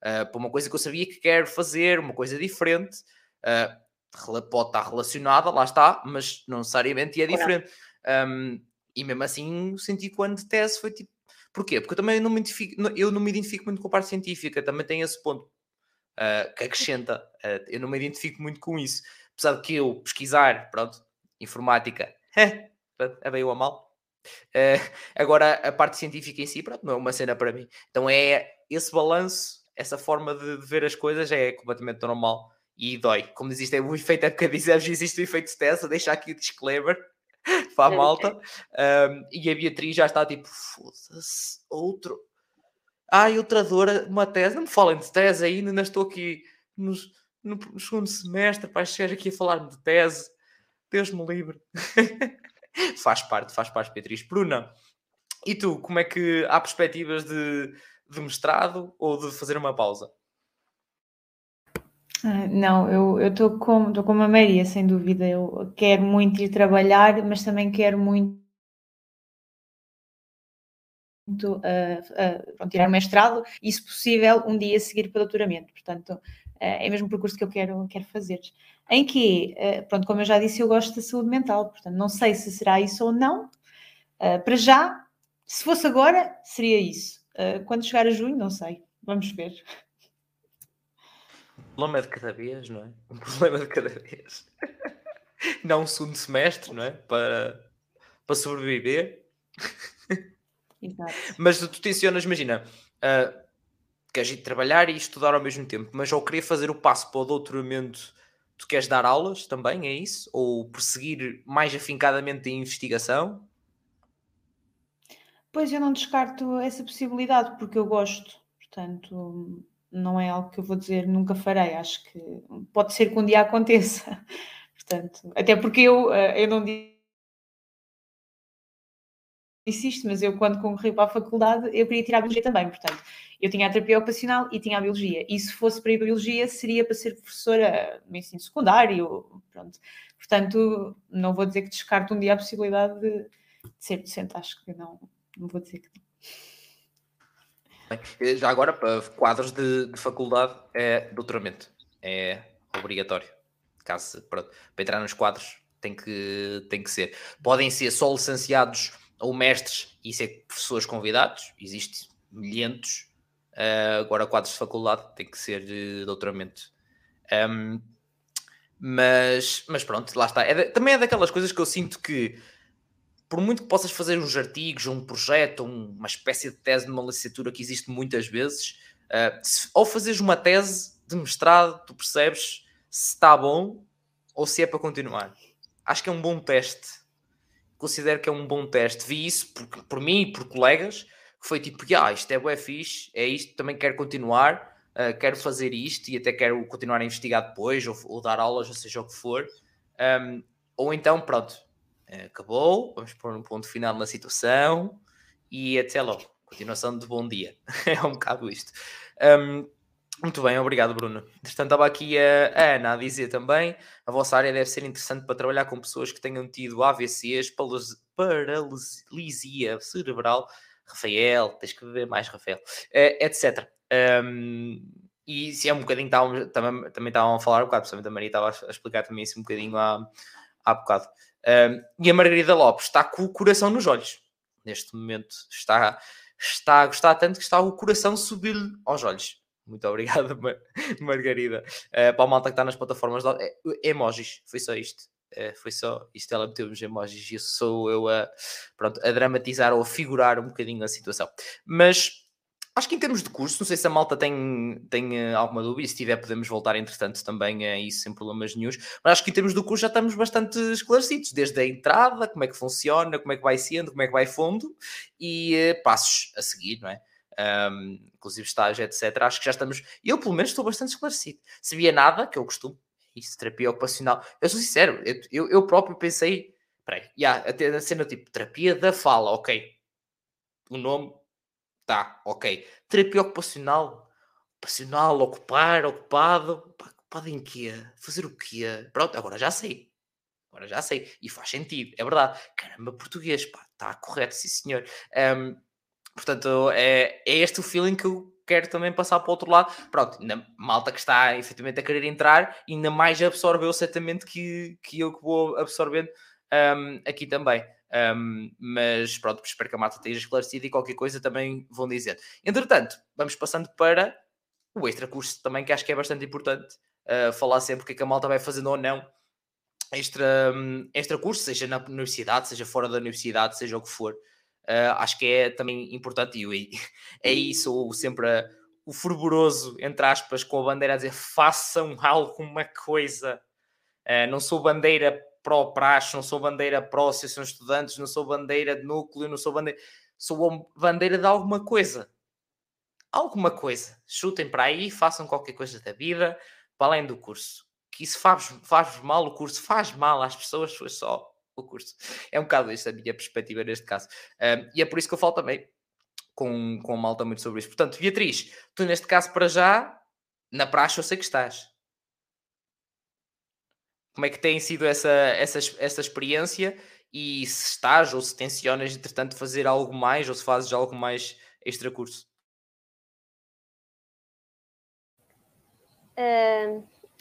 Para uma coisa que eu sabia que quero fazer, uma coisa diferente, pode estar relacionada, lá está, mas não necessariamente é diferente. E mesmo assim senti que o ano de tese foi tipo... Porquê? Porque eu também não me identifico muito com a parte científica, também tem esse ponto que acrescenta. Eu não me identifico muito com isso. Apesar de que eu pesquisar, pronto, informática, é bem ou a mal. Agora, a parte científica em si, pronto, não é uma cena para mim. Então é esse balanço, essa forma de ver as coisas é completamente normal e dói. Como existe o efeito época de exames, existe o efeito de tese, deixa aqui o disclaimer... para a malta, e a Beatriz já está tipo, foda-se, outra dor, uma tese, não me falem de tese ainda estou aqui no segundo semestre, para chegar aqui a falar-me de tese, Deus me livre. faz parte, Beatriz. Bruna, e tu, como é que há perspectivas de mestrado ou de fazer uma pausa? Não, eu estou como a Maria, sem dúvida. Eu quero muito ir trabalhar, mas também quero muito tirar o mestrado e, se possível, um dia seguir para o doutoramento. Portanto, é mesmo o percurso que eu quero fazer. Em que, pronto, como eu já disse, eu gosto da saúde mental. Portanto, não sei se será isso ou não. Para já, se fosse agora, seria isso. Quando chegar a junho, não sei. Vamos ver. Um problema de cada vez, não é? Um problema de cada vez. Não um segundo semestre, não é? Para sobreviver. Exato. Mas tu tensionas, imagina, queres ir trabalhar e estudar ao mesmo tempo, mas ao querer fazer o passo para o doutoramento, tu queres dar aulas também, é isso? Ou perseguir mais afincadamente a investigação? Pois eu não descarto essa possibilidade, porque eu gosto, portanto... Não é algo que eu vou dizer, nunca farei. Acho que pode ser que um dia aconteça. Portanto, até porque eu não disse isto, mas eu quando concorri para a faculdade, eu queria tirar a Biologia também. Portanto, eu tinha a terapia ocupacional e tinha a Biologia. E se fosse para ir para a Biologia, seria para ser professora no ensino secundário. Pronto. Portanto, não vou dizer que descarto um dia a possibilidade de ser docente. Acho que não vou dizer que não. Já agora, para quadros de faculdade, é doutoramento. É obrigatório. Caso, pronto, para entrar nos quadros tem que ser. Podem ser só licenciados ou mestres e ser professores convidados. Existe milhentos. Agora quadros de faculdade tem que ser de doutoramento. Mas pronto, lá está. Também é daquelas coisas que eu sinto que, por muito que possas fazer uns artigos, um projeto, uma espécie de tese de uma licenciatura que existe muitas vezes, ao fazeres uma tese de mestrado, tu percebes se está bom ou se é para continuar. Acho que é um bom teste. Considero que é um bom teste. Vi isso por mim e por colegas, que foi tipo, isto é bué fixe, é isto, também quero continuar, quero fazer isto e até quero continuar a investigar depois, ou dar aulas, ou seja o que for. Ou então, pronto, acabou, vamos pôr um ponto final na situação e até logo. Continuação de bom dia. É um bocado isto. Muito bem, obrigado, Bruno. Entretanto, estava aqui a Ana a dizer também, a vossa área deve ser interessante para trabalhar com pessoas que tenham tido AVCs, paralisia cerebral. Rafael, tens que beber mais, Rafael, etc. E isso é um bocadinho, também estavam a falar um bocado, principalmente a Maria estava a explicar também isso um bocadinho há bocado. E a Margarida Lopes está com o coração nos olhos. Neste momento está a gostar tanto que está o coração subindo aos olhos. Muito obrigado, Margarida. Para a malta que está nas plataformas, emojis, foi só isto. Foi só isto, ela meteu-me os emojis e sou eu a dramatizar ou a figurar um bocadinho a situação. Mas acho que em termos de curso, não sei se a malta tem alguma dúvida, e se tiver podemos voltar entretanto também a isso sem problemas nenhums, mas acho que em termos do curso já estamos bastante esclarecidos, desde a entrada, como é que funciona, como é que vai sendo, como é que vai fundo e passos a seguir, não é? Inclusive estágio, etc. Acho que já estamos, eu pelo menos estou bastante esclarecido. Se via nada, que eu costumo, isso, terapia ocupacional. Eu sou sincero, eu próprio pensei... Peraí, até na cena tipo, terapia da fala, ok. O nome, tá, ok. Terapia ocupacional. Ocupacional, ocupar, ocupado. Ocupado em quê? Fazer o quê? Pronto, agora já sei. E faz sentido, é verdade. Caramba, português, pá, tá correto, sim senhor. Portanto, é este o feeling que eu quero também passar para o outro lado. Pronto, na malta que está efetivamente a querer entrar, ainda mais absorveu certamente que eu que vou absorvendo aqui também. Mas pronto, espero que a malta esteja esclarecida e qualquer coisa também vão dizendo. Entretanto, vamos passando para o extra curso também, que acho que é bastante importante falar sempre o que é que a malta vai fazendo ou não extra curso, seja na universidade, seja fora da universidade, seja o que for. Acho que é também importante e é isso, sempre o fervoroso, entre aspas, com a bandeira a dizer façam alguma coisa. Não sou bandeira pró-praxe, não sou bandeira pró-associação de estudantes, não sou bandeira de núcleo, não sou bandeira... Sou bandeira de alguma coisa. Alguma coisa. Chutem para aí, façam qualquer coisa da vida, para além do curso. Que isso faz mal, o curso faz mal às pessoas, foi só... o curso. É um bocado esta a minha perspectiva neste caso. E é por isso que eu falo também com a malta muito sobre isso. Portanto, Beatriz, tu neste caso para já, na praxe eu sei que estás. Como é que tem sido essa experiência? E se estás ou se tencionas, entretanto, fazer algo mais ou se fazes algo mais extra curso?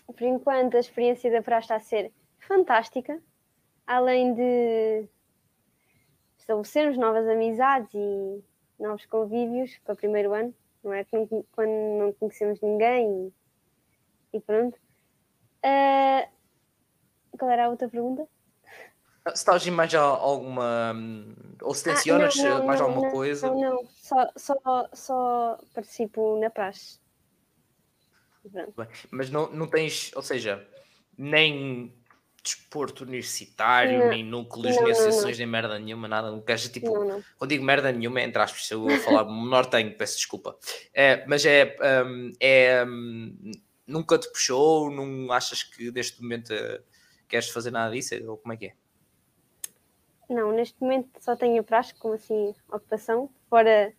Por enquanto, a experiência da praxe está a ser fantástica. Além de estabelecermos novas amizades e novos convívios para o primeiro ano, não é? Quando não conhecemos ninguém e pronto. Qual era a outra pergunta? Se estás em mais alguma... Ou se tensionas alguma coisa? Não. Só participo na praxe. Pronto. Bem, mas não tens... Ou seja, nem... desporto universitário, não, nem núcleos, nem associações, nem merda nenhuma, nada, um gajo tipo, quando digo merda nenhuma é entre aspas, eu vou falar nortenho, peço desculpa, mas nunca te puxou, não achas que neste momento queres fazer nada disso, ou como é que é? Não, neste momento só tenho a praxe, como assim, ocupação, fora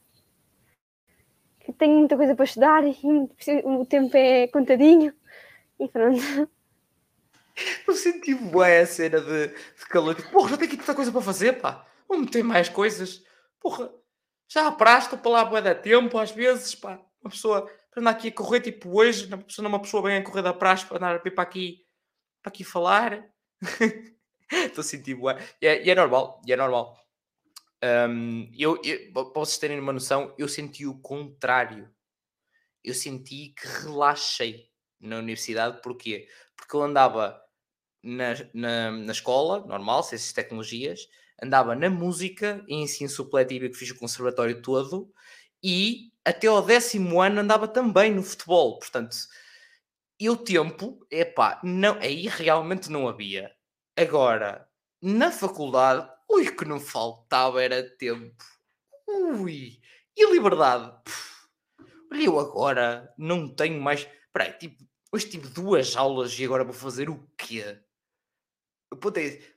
que tenho muita coisa para estudar e o tempo é contadinho e pronto. Eu senti bué a cena de calor. Porra, já tenho aqui tanta coisa para fazer, pá. Vou meter mais coisas. Porra, já aprasto para lá bué da tempo, às vezes, pá. Uma pessoa para andar aqui a correr, tipo hoje, uma pessoa bem a correr da praxe para andar a pipa aqui para aqui falar. Estou a sentir bué. E é normal, e é normal. Para vocês terem uma noção, eu senti o contrário. Eu senti que relaxei na universidade. Porquê? Porque eu andava na escola, normal, ciências e tecnologias, andava na música, em ensino supletivo que fiz o conservatório todo, e até ao 10º ano andava também no futebol. Portanto, e o tempo, não, aí realmente não havia. Agora, na faculdade, o que não faltava era tempo. E liberdade. Olha, eu agora não tenho mais... Espera aí, hoje tive 2 aulas e agora vou fazer o quê? Eu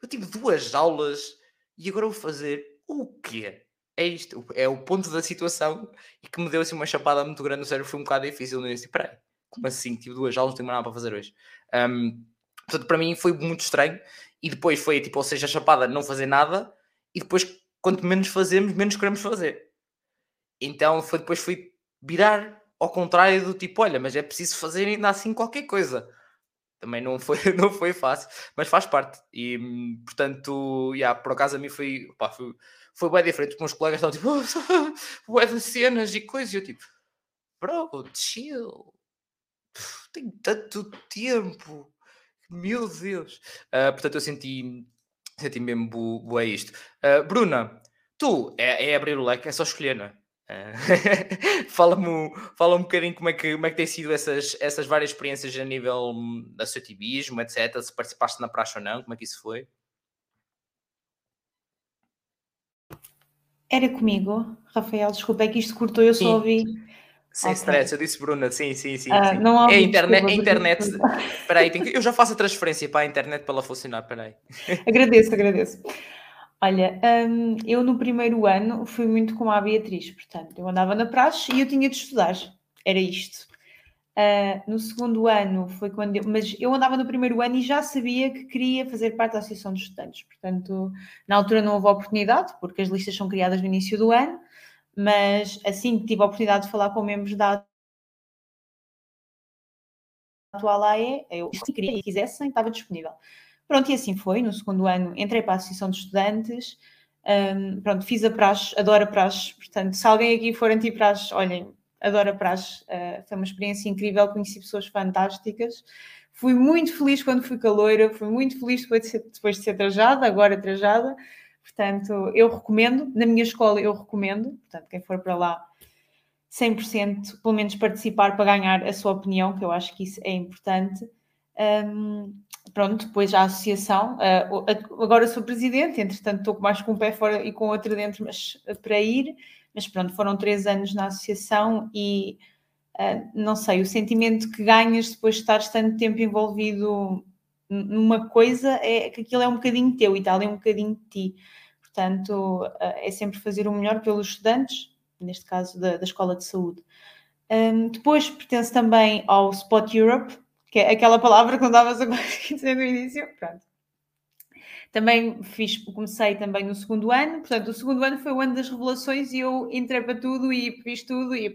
tive 2 aulas e agora vou fazer o quê? É isto, é o ponto da situação, e que me deu assim uma chapada muito grande no cérebro. Foi um bocado difícil. Eu disse, peraí, como assim? Tive 2 aulas, não tenho nada para fazer hoje. Portanto, para mim foi muito estranho. E depois foi, tipo, ou seja, a chapada não fazer nada, e depois, quanto menos fazemos, menos queremos fazer. Então, depois fui virar ao contrário do tipo, olha, mas é preciso fazer ainda assim qualquer coisa. Também não foi fácil, mas faz parte. E, portanto, por acaso a mim foi bem diferente, porque meus colegas estavam tipo, bué de cenas e coisas, e eu tipo, bro, chill. Tenho tanto tempo. Meu Deus. Portanto, eu senti mesmo bué isto. Bruna, tu, é abrir o leque, é só escolher, não é? Fala um bocadinho como é que tem sido essas várias experiências a nível de associativismo, etc. Se participaste na praxe ou não, como é que isso foi? Era comigo, Rafael, desculpa, é que isto cortou, eu só ouvi. Sem stress, eu disse Bruna, sim. Não há internet. Espera aí, eu já faço a transferência para a internet para ela funcionar, espera aí. Agradeço. Olha, eu no 1º ano fui muito com a Beatriz, portanto, eu andava na praxe e eu tinha de estudar, era isto. No 2º ano foi quando mas eu andava no 1º ano e já sabia que queria fazer parte da Associação de Estudantes, portanto, na altura não houve oportunidade, porque as listas são criadas no início do ano, mas assim que tive a oportunidade de falar com membros da atual AE, eu se queria e quisessem, estava disponível. Pronto, e assim foi, no 2º ano entrei para a Associação de Estudantes, fiz a praxe, adoro a praxe, portanto, se alguém aqui for anti-praxe, olhem, adoro a praxe, foi uma experiência incrível, conheci pessoas fantásticas, fui muito feliz quando fui caloira, fui muito feliz depois de ser trajada, agora trajada, portanto, eu recomendo, na minha escola eu recomendo, portanto, quem for para lá, 100%, pelo menos participar para ganhar a sua opinião, que eu acho que isso é importante. Pronto, depois a associação, agora sou presidente, entretanto estou mais com um pé fora e com outro dentro, mas pronto, foram 3 anos na associação e não sei, o sentimento que ganhas depois de estares tanto tempo envolvido numa coisa é que aquilo é um bocadinho teu e está ali um bocadinho de ti, portanto é sempre fazer o melhor pelos estudantes, neste caso da Escola de Saúde. Depois pertence também ao SPOT Europe, que é aquela palavra que não davas a dizer no início, pronto. Também comecei também no 2º ano, portanto, o 2º ano foi o ano das revelações e eu entrei para tudo e fiz tudo e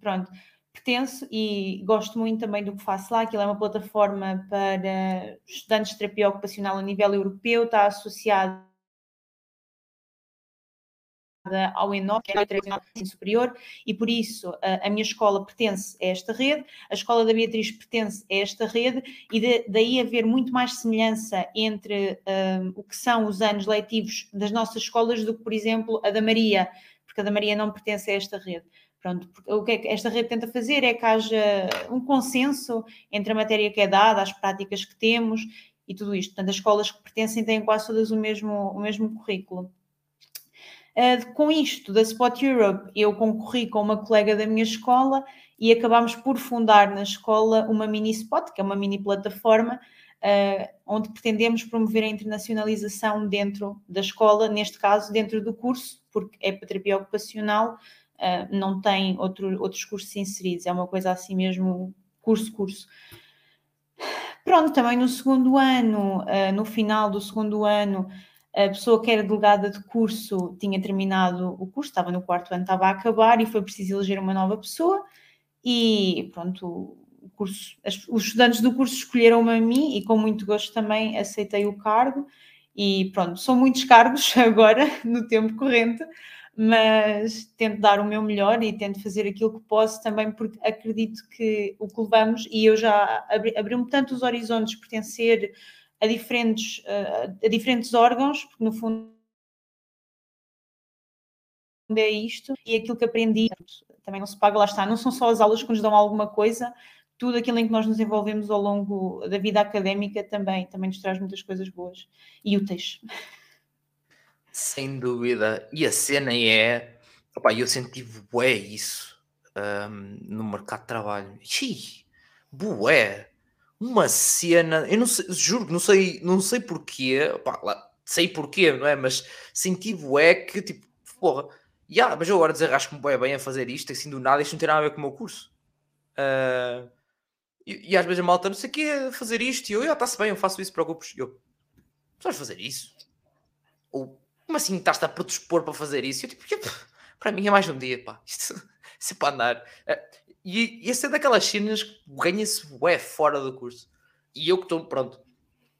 pronto. Pertenço e gosto muito também do que faço lá, aquilo é uma plataforma para estudantes de terapia ocupacional a nível europeu, está associada ao ENO, que é a Biblioteca José Superior, e por isso a minha escola pertence a esta rede, a escola da Beatriz pertence a esta rede, e daí haver muito mais semelhança entre o que são os anos letivos das nossas escolas do que, por exemplo, a da Maria, porque a da Maria não pertence a esta rede. Pronto, o que esta rede tenta fazer é que haja um consenso entre a matéria que é dada, as práticas que temos e tudo isto. Portanto, as escolas que pertencem têm quase todas o mesmo currículo. Com isto, da Spot Europe, eu concorri com uma colega da minha escola e acabámos por fundar na escola uma mini Spot, que é uma mini plataforma, onde pretendemos promover a internacionalização dentro da escola, neste caso dentro do curso, porque é para terapia ocupacional, não tem outros cursos inseridos, é uma coisa assim mesmo, curso. Pronto, também no 2º ano, no final do 2º ano, a pessoa que era delegada de curso tinha terminado o curso, estava no 4º ano, estava a acabar e foi preciso eleger uma nova pessoa e pronto, curso, os estudantes do curso escolheram-me a mim e com muito gosto também aceitei o cargo. E pronto, são muitos cargos agora no tempo corrente, mas tento dar o meu melhor e tento fazer aquilo que posso também, porque acredito que o que levamos, e eu já abri-me tanto os horizontes, pertencer a diferentes órgãos, porque no fundo é isto, e aquilo que aprendi também não se paga, lá está, não são só as aulas que nos dão alguma coisa, tudo aquilo em que nós nos envolvemos ao longo da vida académica também nos traz muitas coisas boas e úteis. Sem dúvida. E a cena é... Opa, eu senti bué isso no mercado de trabalho. Xiii, bué. Uma cena... Eu não sei, juro que não sei porquê. Opa, lá, sei porquê, não é? Mas senti bué que tipo... Porra, mas eu agora desenrasco-me bué bem a fazer isto. Assim, do nada, isto não tem nada a ver com o meu curso. E às vezes a malta, não sei o quê, fazer isto. E eu, está-se bem, eu faço isso, preocupes. E eu, sabes fazer isso? Ou, como assim estás-te a predispor para fazer isso? Eu, tipo, para mim é mais um dia, pá. Isto é para andar. E essa é daquelas cenas que ganha-se bué fora do curso. E eu que estou, pronto.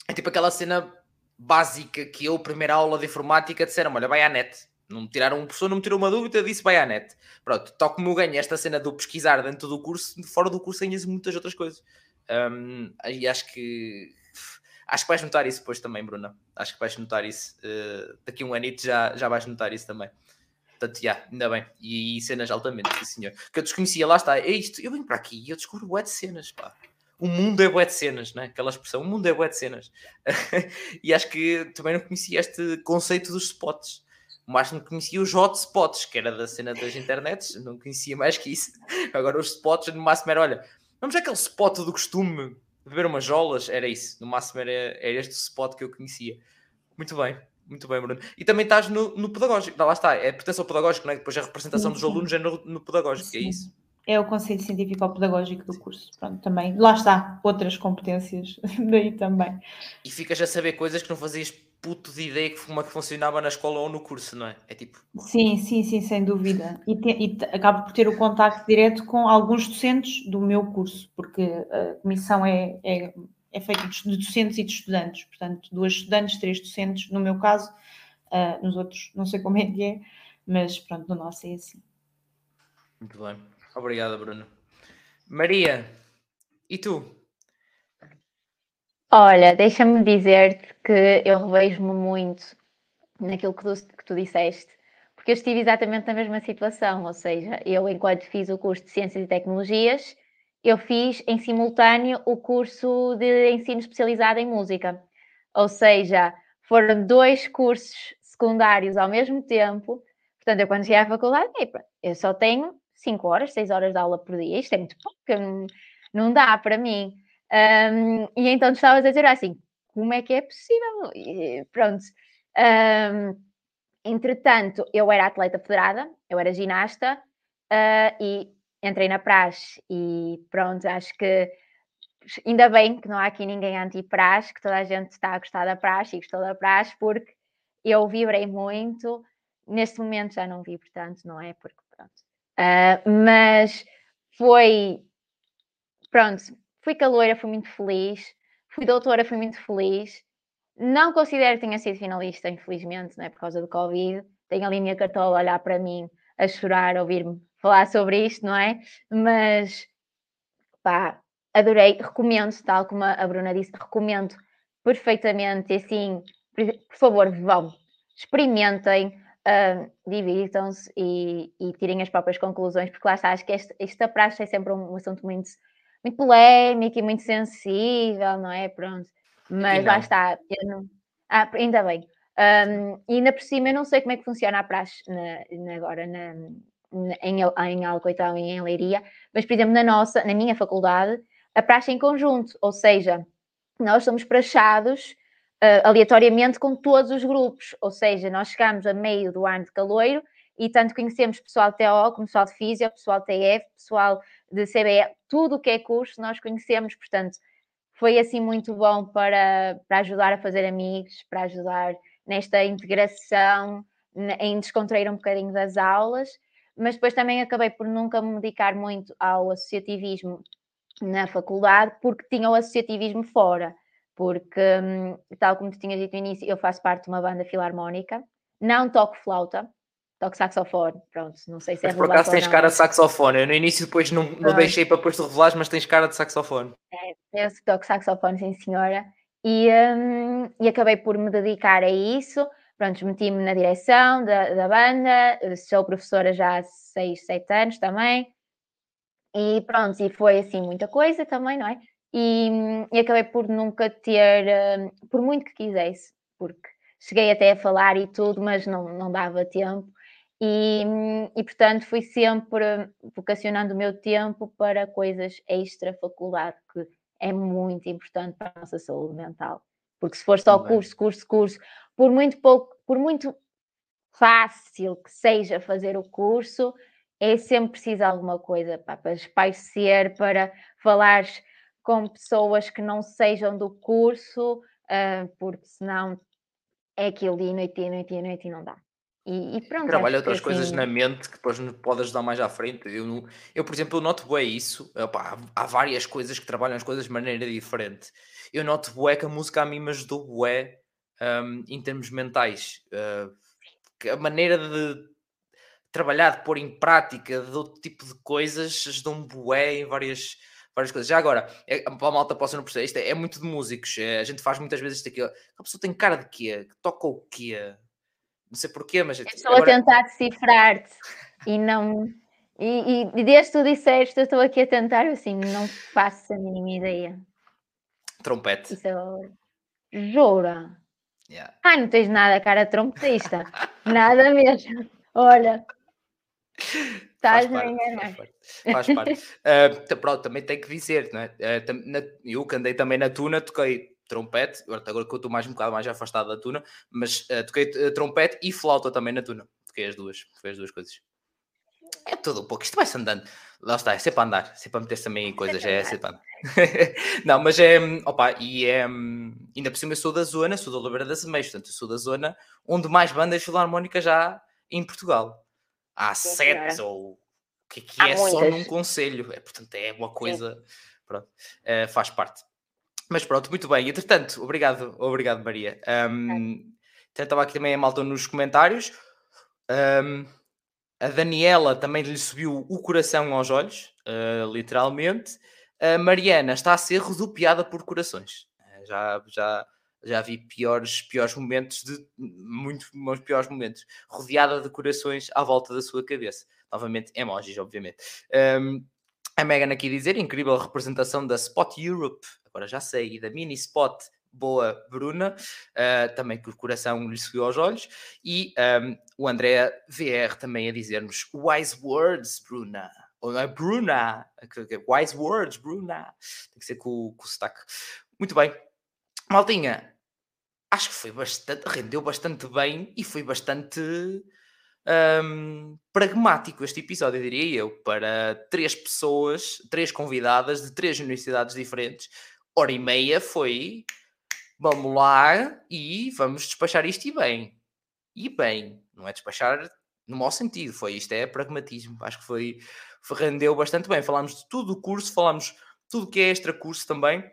É tipo aquela cena básica que eu, primeira aula de informática, disseram, olha, vai à net. Não me tiraram, um professor não me tirou uma dúvida, disse, vai à net. Pronto, tal como eu ganho esta cena do pesquisar dentro do curso, fora do curso ganha-se muitas outras coisas. E acho que vais notar isso depois também, Bruna. Acho que vais notar isso. Daqui a um anito já vais notar isso também. Portanto, ainda bem. E cenas altamente, sim senhor. Que eu desconhecia, lá está. É isto. Eu venho para aqui e eu descubro bué de cenas, pá. O mundo é bué de cenas, não é? Aquela expressão. O mundo é bué de cenas. E acho que também não conhecia este conceito dos spots. Mas não conhecia os hotspots, que era da cena das internets. Não conhecia mais que isso. Agora os spots, no máximo era, olha, vamos àquele spot do costume... Beber umas jolas, era isso. No máximo era este spot que eu conhecia. Muito bem, Bruno. E também estás no pedagógico. Lá está, é pertence ao pedagógico, não é? Depois a representação dos alunos é no pedagógico, sim. É isso. É o conceito científico ao pedagógico do curso. Pronto, também. Lá está, outras competências daí também. E ficas a saber coisas que não fazias puto de ideia como é que funcionava na escola ou no curso, não é? É tipo... Sim, sem dúvida. E acabo por ter o contacto direto com alguns docentes do meu curso, porque a comissão é feita de docentes e de estudantes. Portanto, 2 estudantes, 3 docentes, no meu caso. Nos outros, não sei como é que é, mas pronto, no nosso é assim. Muito bem. Obrigada, Bruno. Maria, e tu? Olha, deixa-me dizer-te que eu revejo-me muito naquilo que tu disseste, porque eu estive exatamente na mesma situação, ou seja, eu enquanto fiz o curso de Ciências e Tecnologias, eu fiz em simultâneo o curso de ensino especializado em música, ou seja, foram 2 cursos secundários ao mesmo tempo, portanto, eu quando cheguei à faculdade, eu só tenho 5 horas, 6 horas de aula por dia, isto é muito pouco, não dá para mim. E então estavas a dizer assim, como é que é possível? E pronto. Entretanto, eu era atleta federada, eu era ginasta e entrei na praxe e pronto, acho que ainda bem que não há aqui ninguém anti-praxe, que toda a gente está a gostar da praxe e gostou da praxe, porque eu vibrei muito, neste momento já não vibro tanto, não é? Porque pronto. Mas foi... Pronto... Fui caloira, fui muito feliz. Fui doutora, fui muito feliz. Não considero que tenha sido finalista, infelizmente, não é? Por causa do Covid. Tenho ali a minha cartola a olhar para mim, a chorar, a ouvir-me falar sobre isto, não é? Mas, pá, adorei. Recomendo, tal como a Bruna disse, recomendo perfeitamente. E assim, por favor, vão. Experimentem, divirtam-se e tirem as próprias conclusões, porque lá está, acho que esta praxe é sempre um assunto muito polémico e muito sensível, não é? Pronto. Mas lá está. Ainda bem. E ainda por cima, eu não sei como é que funciona a praxe agora em Alcoitão e em Leiria, mas, por exemplo, na minha faculdade, a praxe é em conjunto, ou seja, nós somos praxados aleatoriamente com todos os grupos, ou seja, nós chegamos a meio do ano de caloiro e tanto conhecemos pessoal de TO, como pessoal de Físio, pessoal de TF, pessoal de CBE, tudo o que é curso nós conhecemos, portanto, foi assim muito bom para ajudar a fazer amigos, para ajudar nesta integração, em descontrair um bocadinho das aulas, mas depois também acabei por nunca me dedicar muito ao associativismo na faculdade, porque tinha o associativismo fora, porque, tal como tu tinha dito no início, eu faço parte de uma banda filarmónica, não toco flauta, toco saxofone, pronto, não sei se mas é por acaso tens cara de saxofone, eu no início depois não deixei para depois te revelares, mas tens cara de saxofone. É, penso que toco saxofone, sim senhora, e acabei por me dedicar a isso, pronto, meti-me na direção da banda, sou professora já há 6 anos também, e pronto, e foi assim muita coisa também, não é? E acabei por nunca ter, por muito que quisesse, porque cheguei até a falar e tudo, mas não dava tempo, e portanto fui sempre vocacionando o meu tempo para coisas extra-faculdade, que é muito importante para a nossa saúde mental, porque se for só curso, por muito pouco, por muito fácil que seja fazer o curso, é sempre preciso alguma coisa, pá, para espairecer, para falares com pessoas que não sejam do curso, porque senão é aquilo de noite e não dá. E pronto. Trabalha outras assim... coisas na mente que depois pode ajudar mais à frente. Eu por exemplo, eu noto bué isso. Opa, há várias coisas que trabalham as coisas de maneira diferente. Eu noto bué que a música a mim me ajudou bué em termos mentais. A maneira de trabalhar, de pôr em prática, de outro tipo de coisas, ajudou-me bué em várias coisas. Já agora, para a malta possa não perceber, isto é muito de músicos, a gente faz muitas vezes isto aqui, a pessoa tem cara de quê? Toca o quê? Não sei porquê, mas... Estou agora... a tentar decifrar-te e não... E desde que tu disseste, eu estou aqui a tentar, assim, não faço a mínima ideia. Trompete. Isso é... Jura? Yeah. Ah, não tens nada a cara de trompetista. Nada mesmo. Olha... Faz parte. Pronto, também tenho que dizer, não é? Eu que andei também na tuna, toquei trompete, agora que eu estou um bocado mais afastado da tuna, mas toquei trompete e flauta também na tuna, toquei as duas coisas. É tudo um pouco, isto vai-se andando, lá está, é sempre a andar, sempre a meter-se também em coisas, é sempre a andar. Não, mas é, opa, e é, ainda por cima eu sou da Oliveira das Meias, portanto eu sou da zona onde mais bandas filarmónicas já em Portugal. Há 7 ou o que é muitas. Só num concelho. É, portanto, é uma coisa... Pronto, faz parte. Mas pronto, muito bem. Entretanto, obrigado Maria. Estava aqui também a malta nos comentários. A Daniela também lhe subiu o coração aos olhos, literalmente. A Mariana está a ser rodopiada por corações. Já vi piores momentos, muito piores momentos, rodeada de corações à volta da sua cabeça. Novamente, emojis, obviamente. A Megan aqui dizer, incrível representação da SPOT Europe, agora já sei, e da Mini SPOT, boa Bruna, também que o coração lhe subiu aos olhos. E o André VR também a dizer-nos, wise words, Bruna. Ou não é Bruna? Wise words, Bruna. Tem que ser com o sotaque. Muito bem. Maltinha, acho que foi bastante, rendeu bastante bem e foi bastante pragmático este episódio, diria eu, para 3 pessoas, 3 convidadas de 3 universidades diferentes. 1h30 foi, vamos lá e vamos despachar isto e bem, não é despachar no mau sentido, foi isto, é pragmatismo, acho que foi rendeu bastante bem, falámos de tudo o curso, falámos tudo que é extra curso também.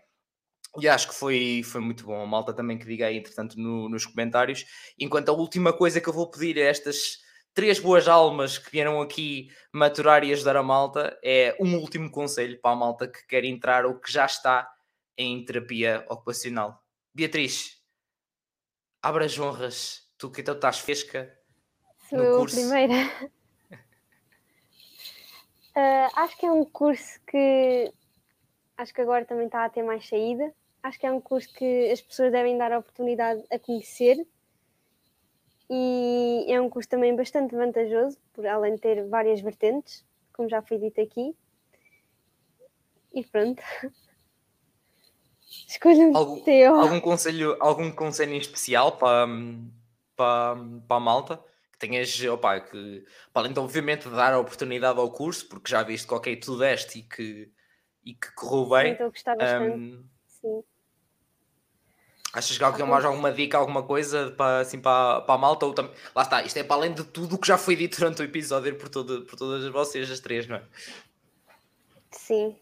E acho que foi muito bom. A malta também que diga aí, entretanto, nos comentários. Enquanto a última coisa que eu vou pedir a estas 3 boas almas que vieram aqui maturar e ajudar a malta é um último conselho para a malta que quer entrar ou que já está em terapia ocupacional. Beatriz, abra as honras. Tu que então estás fresca no curso. Sou eu a primeira. Acho que é um curso que... Acho que agora também está a ter mais saída. Acho que é um curso que as pessoas devem dar a oportunidade a conhecer. E é um curso também bastante vantajoso, por além de ter várias vertentes, como já foi dito aqui. E pronto. Escolha o teu. Algum conselho em especial para a malta? Que tenhas, opa, que... Para além de, obviamente, dar a oportunidade ao curso, porque já viste que ok, tu deste e que correu bem. Então, gostar bastante. Sim. Achas que há mais alguma dica, alguma coisa para a malta? Ou também... Lá está, isto é para além de tudo o que já foi dito durante o episódio por todas vocês, as 3, não é? Sim.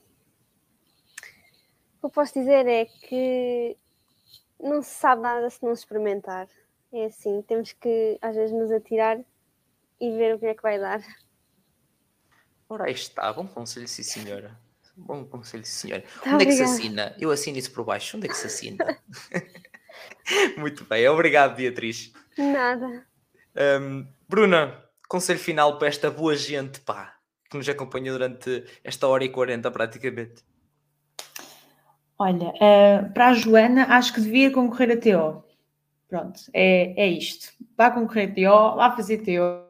que eu posso dizer é que não se sabe nada se não experimentar. É assim, temos que às vezes nos atirar e ver o que é que vai dar. Ora, aí está, bom conselho, sim senhora. Bom conselho, sim senhora. Tá, onde obrigada. É que se assina? Eu assino isso por baixo. Onde é que se assina? Muito bem, obrigado, Beatriz. Nada. Bruna, conselho final para esta boa gente, pá, que nos acompanha durante esta 1h40 praticamente. Olha, para a Joana, acho que devia concorrer a TO. Pronto, é isto. Vá concorrer a TO, vá fazer TO.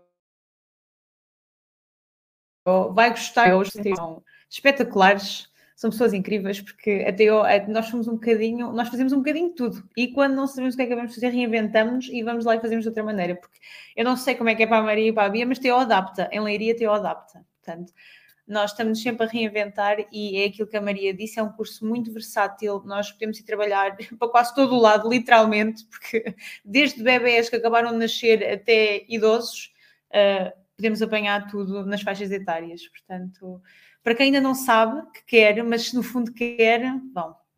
Vai gostar. Os TO são espetaculares, são pessoas incríveis, porque a TO, nós fazemos um bocadinho de tudo. E quando não sabemos o que é que vamos fazer, reinventamos e vamos lá e fazemos de outra maneira. Porque eu não sei como é que é para a Maria e para a Bia, mas TO adapta. Em Leiria, TO adapta. Portanto, nós estamos sempre a reinventar e é aquilo que a Maria disse, é um curso muito versátil, nós podemos ir trabalhar para quase todo o lado, literalmente, porque desde bebés que acabaram de nascer até idosos, podemos apanhar tudo nas faixas etárias. Portanto, para quem ainda não sabe que quer, mas se no fundo quer,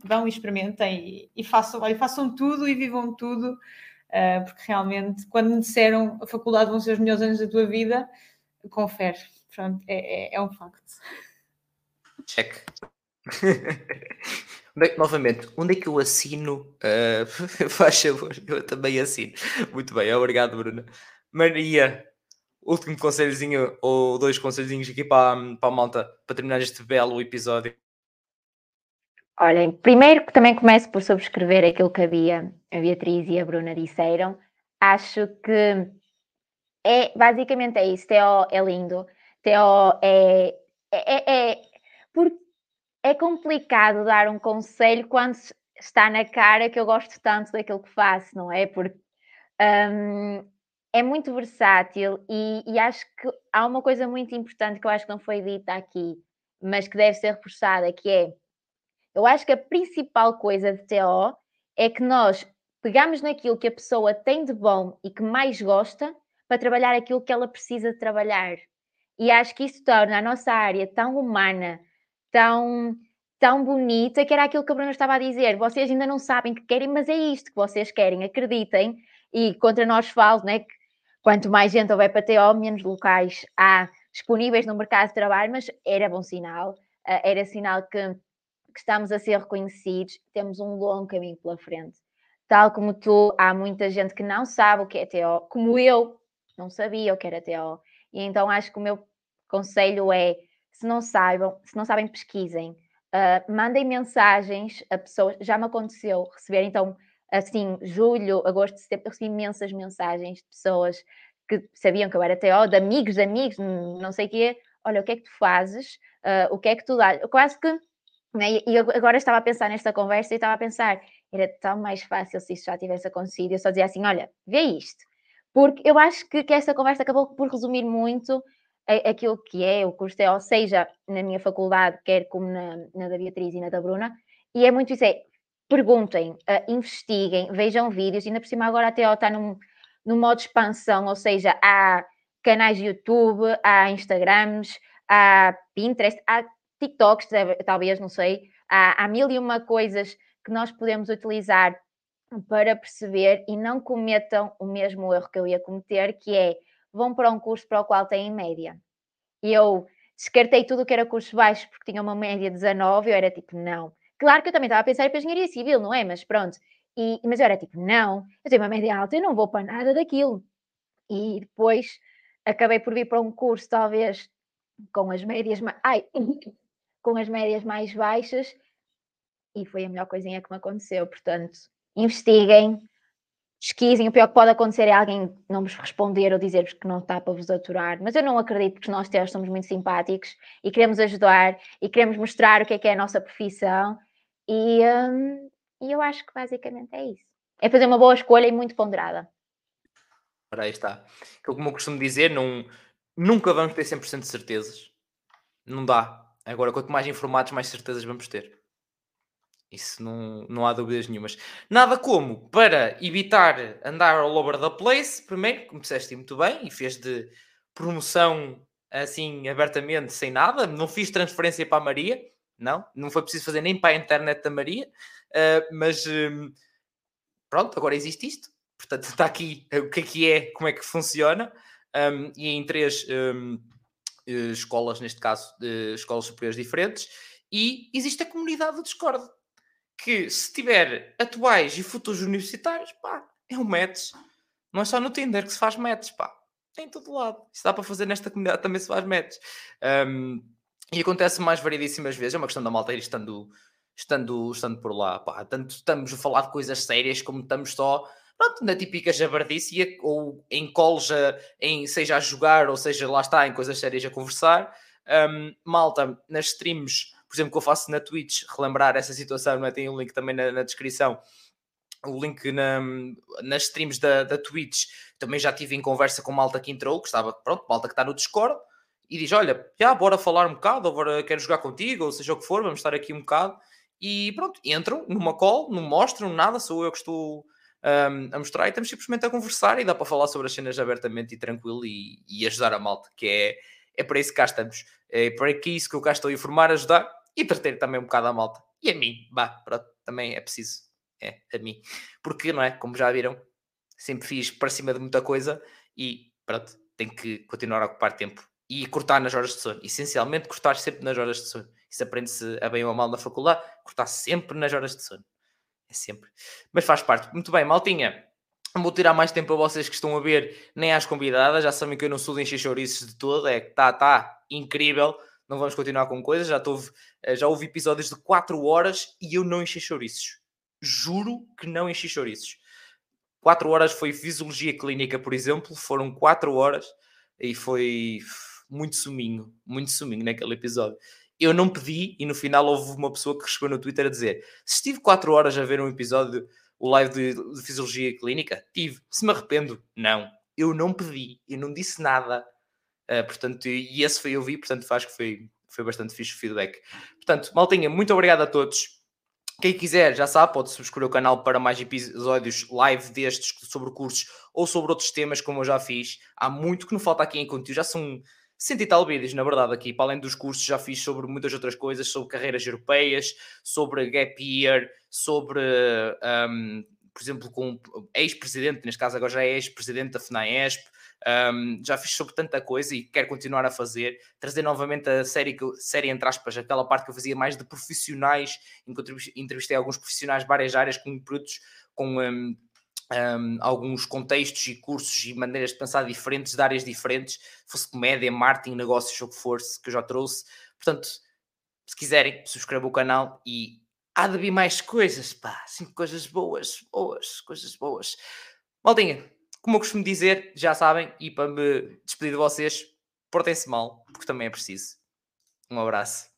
vão e experimentem e façam tudo e vivam tudo, porque realmente, quando me disseram a faculdade vão ser os melhores anos da tua vida, confere. Pronto, é um facto. Check. Bem, novamente, onde é que eu assino? Faz favor, eu também assino. Muito bem, obrigado, Bruna. Maria, último conselhozinho ou dois conselhozinhos aqui para a malta, para terminar este belo episódio. Olhem, primeiro que também começo por subscrever aquilo que a Beatriz e a Bruna disseram. Acho que basicamente é isso. TO é lindo. TO porque é complicado dar um conselho quando está na cara que eu gosto tanto daquilo que faço, não é? Porque é muito versátil e acho que há uma coisa muito importante que eu acho que não foi dita aqui, mas que deve ser reforçada, que é, eu acho que a principal coisa de TO é que nós pegamos naquilo que a pessoa tem de bom e que mais gosta para trabalhar aquilo que ela precisa de trabalhar. E acho que isso torna a nossa área tão humana, tão bonita, que era aquilo que a Bruna estava a dizer. Vocês ainda não sabem que querem, mas é isto que vocês querem, acreditem. E contra nós falo, né, que quanto mais gente houver para TO, menos locais há disponíveis no mercado de trabalho, mas era bom sinal. Era sinal que estamos a ser reconhecidos. Temos um longo caminho pela frente. Tal como tu, há muita gente que não sabe o que é TO, como eu não sabia o que era TO. E então acho que o meu conselho é, se não sabem, pesquisem, mandem mensagens a pessoas. Já me aconteceu receber, então, assim, julho, agosto, setembro, eu recebi imensas mensagens de pessoas que sabiam que eu era TO, de amigos, não sei o quê. Olha, o que é que tu fazes? O que é que tu dás? Quase que, né? E agora estava a pensar nesta conversa e estava a pensar, era tão mais fácil se isso já tivesse acontecido. Eu só dizia assim, olha, vê isto. Porque eu acho que esta conversa acabou por resumir muito aquilo que é o curso TO, seja na minha faculdade, quer como na da Beatriz e na da Bruna. E é muito isso, perguntem, investiguem, vejam vídeos. E ainda por cima agora a TO está num modo de expansão, ou seja, há canais de YouTube, há Instagrams, há Pinterest, há TikToks, talvez, não sei. Há mil e uma coisas que nós podemos utilizar para perceber e não cometam o mesmo erro que eu ia cometer, que é, vão para um curso para o qual têm média. Eu descartei tudo o que era curso baixo, porque tinha uma média de 19, eu era tipo, não. Claro que eu também estava a pensar para engenharia civil, não é? Mas pronto. Mas eu era tipo, não, eu tenho uma média alta, eu não vou para nada daquilo. E depois acabei por vir para um curso, talvez, com as médias mais baixas, e foi a melhor coisinha que me aconteceu, portanto... Investiguem, pesquisem. O pior que pode acontecer é alguém não vos responder ou dizer-vos que não está para vos aturar. Mas eu não acredito, porque nós TOs somos muito simpáticos e queremos ajudar e queremos mostrar o que é a nossa profissão. E eu acho que basicamente é isso. É fazer uma boa escolha e muito ponderada. Ora, aí está. Como eu costumo dizer, nunca vamos ter 100% de certezas. Não dá. Agora, quanto mais informados, mais certezas vamos ter. Isso não há dúvidas nenhumas. Nada como para evitar andar all over the place. Primeiro, começaste muito bem e fez de promoção assim abertamente, sem nada. Não fiz transferência para a Maria. Não? Não foi preciso fazer nem para a internet da Maria, mas pronto, agora existe isto. Portanto, está aqui o que é que é, como é que funciona, e em três escolas, neste caso, escolas superiores diferentes, e existe a comunidade do Discord, que se tiver atuais e futuros universitários, pá, é um match. Não é só no Tinder que se faz match, pá. É em todo lado. Se dá para fazer nesta comunidade, também se faz match. E acontece mais variedíssimas vezes. É uma questão da malta ir estando por lá, pá. Tanto estamos a falar de coisas sérias, como estamos só... Pronto, na típica jabardice, ou em calls, seja a jogar, ou seja, lá está, em coisas sérias a conversar. Malta, nas streams, por exemplo, que eu faço na Twitch, relembrar essa situação, não é? Tem um link também na descrição. O link nas streams da Twitch. Também já estive em conversa com malta que entrou, que estava, pronto, malta que está no Discord, e diz, olha, já, bora falar um bocado, ou bora, quero jogar contigo, ou seja o que for, vamos estar aqui um bocado. E pronto, entram numa call, não mostram nada, sou eu que estou... a mostrar, e estamos simplesmente a conversar, e dá para falar sobre as cenas abertamente e tranquilo, e ajudar a malta, que é para isso que cá estamos, é para isso que eu cá estou a informar, ajudar e entreter também um bocado a malta, e a mim, bah, pronto, também é preciso, a mim, porque não é, como já viram, sempre fiz para cima de muita coisa, e pronto, tenho que continuar a ocupar tempo e cortar nas horas de sono, essencialmente cortar sempre nas horas de sono, isso aprende-se a bem ou a mal na faculdade, cortar sempre nas horas de sono. É sempre. Mas faz parte. Muito bem, maltinha. Não vou tirar mais tempo a vocês que estão a ver, nem às convidadas. Já sabem que eu não sou de encher chouriços de todo. É que tá incrível. Não vamos continuar com coisas. Já houve episódios de 4 horas e eu não enchi chouriços. Juro que não enchi chouriços. 4 horas foi fisiologia clínica, por exemplo. Foram 4 horas e foi muito suminho. Muito suminho naquele episódio. Eu não pedi, e no final houve uma pessoa que chegou no Twitter a dizer: se estive 4 horas a ver um episódio, o live de Fisiologia Clínica, tive. Se me arrependo, não. Eu não pedi, eu não disse nada. Portanto, e esse foi eu vi, portanto acho que foi bastante fixe o feedback. Portanto, maltinha, muito obrigado a todos. Quem quiser, já sabe, pode subscrever o canal para mais episódios live destes sobre cursos ou sobre outros temas, como eu já fiz. Há muito que não falta aqui em conteúdo, já são... 100 e tal vídeos, na verdade, aqui, para além dos cursos, já fiz sobre muitas outras coisas, sobre carreiras europeias, sobre gap year, sobre, por exemplo, com ex-presidente, neste caso agora já é ex-presidente da FNAESP, já fiz sobre tanta coisa e quero continuar a fazer, trazer novamente a série entre aspas, aquela parte que eu fazia mais de profissionais, entrevistei alguns profissionais de várias áreas com produtos, com... alguns contextos e cursos e maneiras de pensar diferentes, de áreas diferentes, fosse comédia, marketing, negócios, o que fosse, que eu já trouxe. Portanto, se quiserem, subscrevam o canal e há de vir mais coisas, pá, sim, coisas boas, coisas boas. Maltinha, como eu costumo dizer, já sabem, e para me despedir de vocês, portem-se mal, porque também é preciso. Um abraço.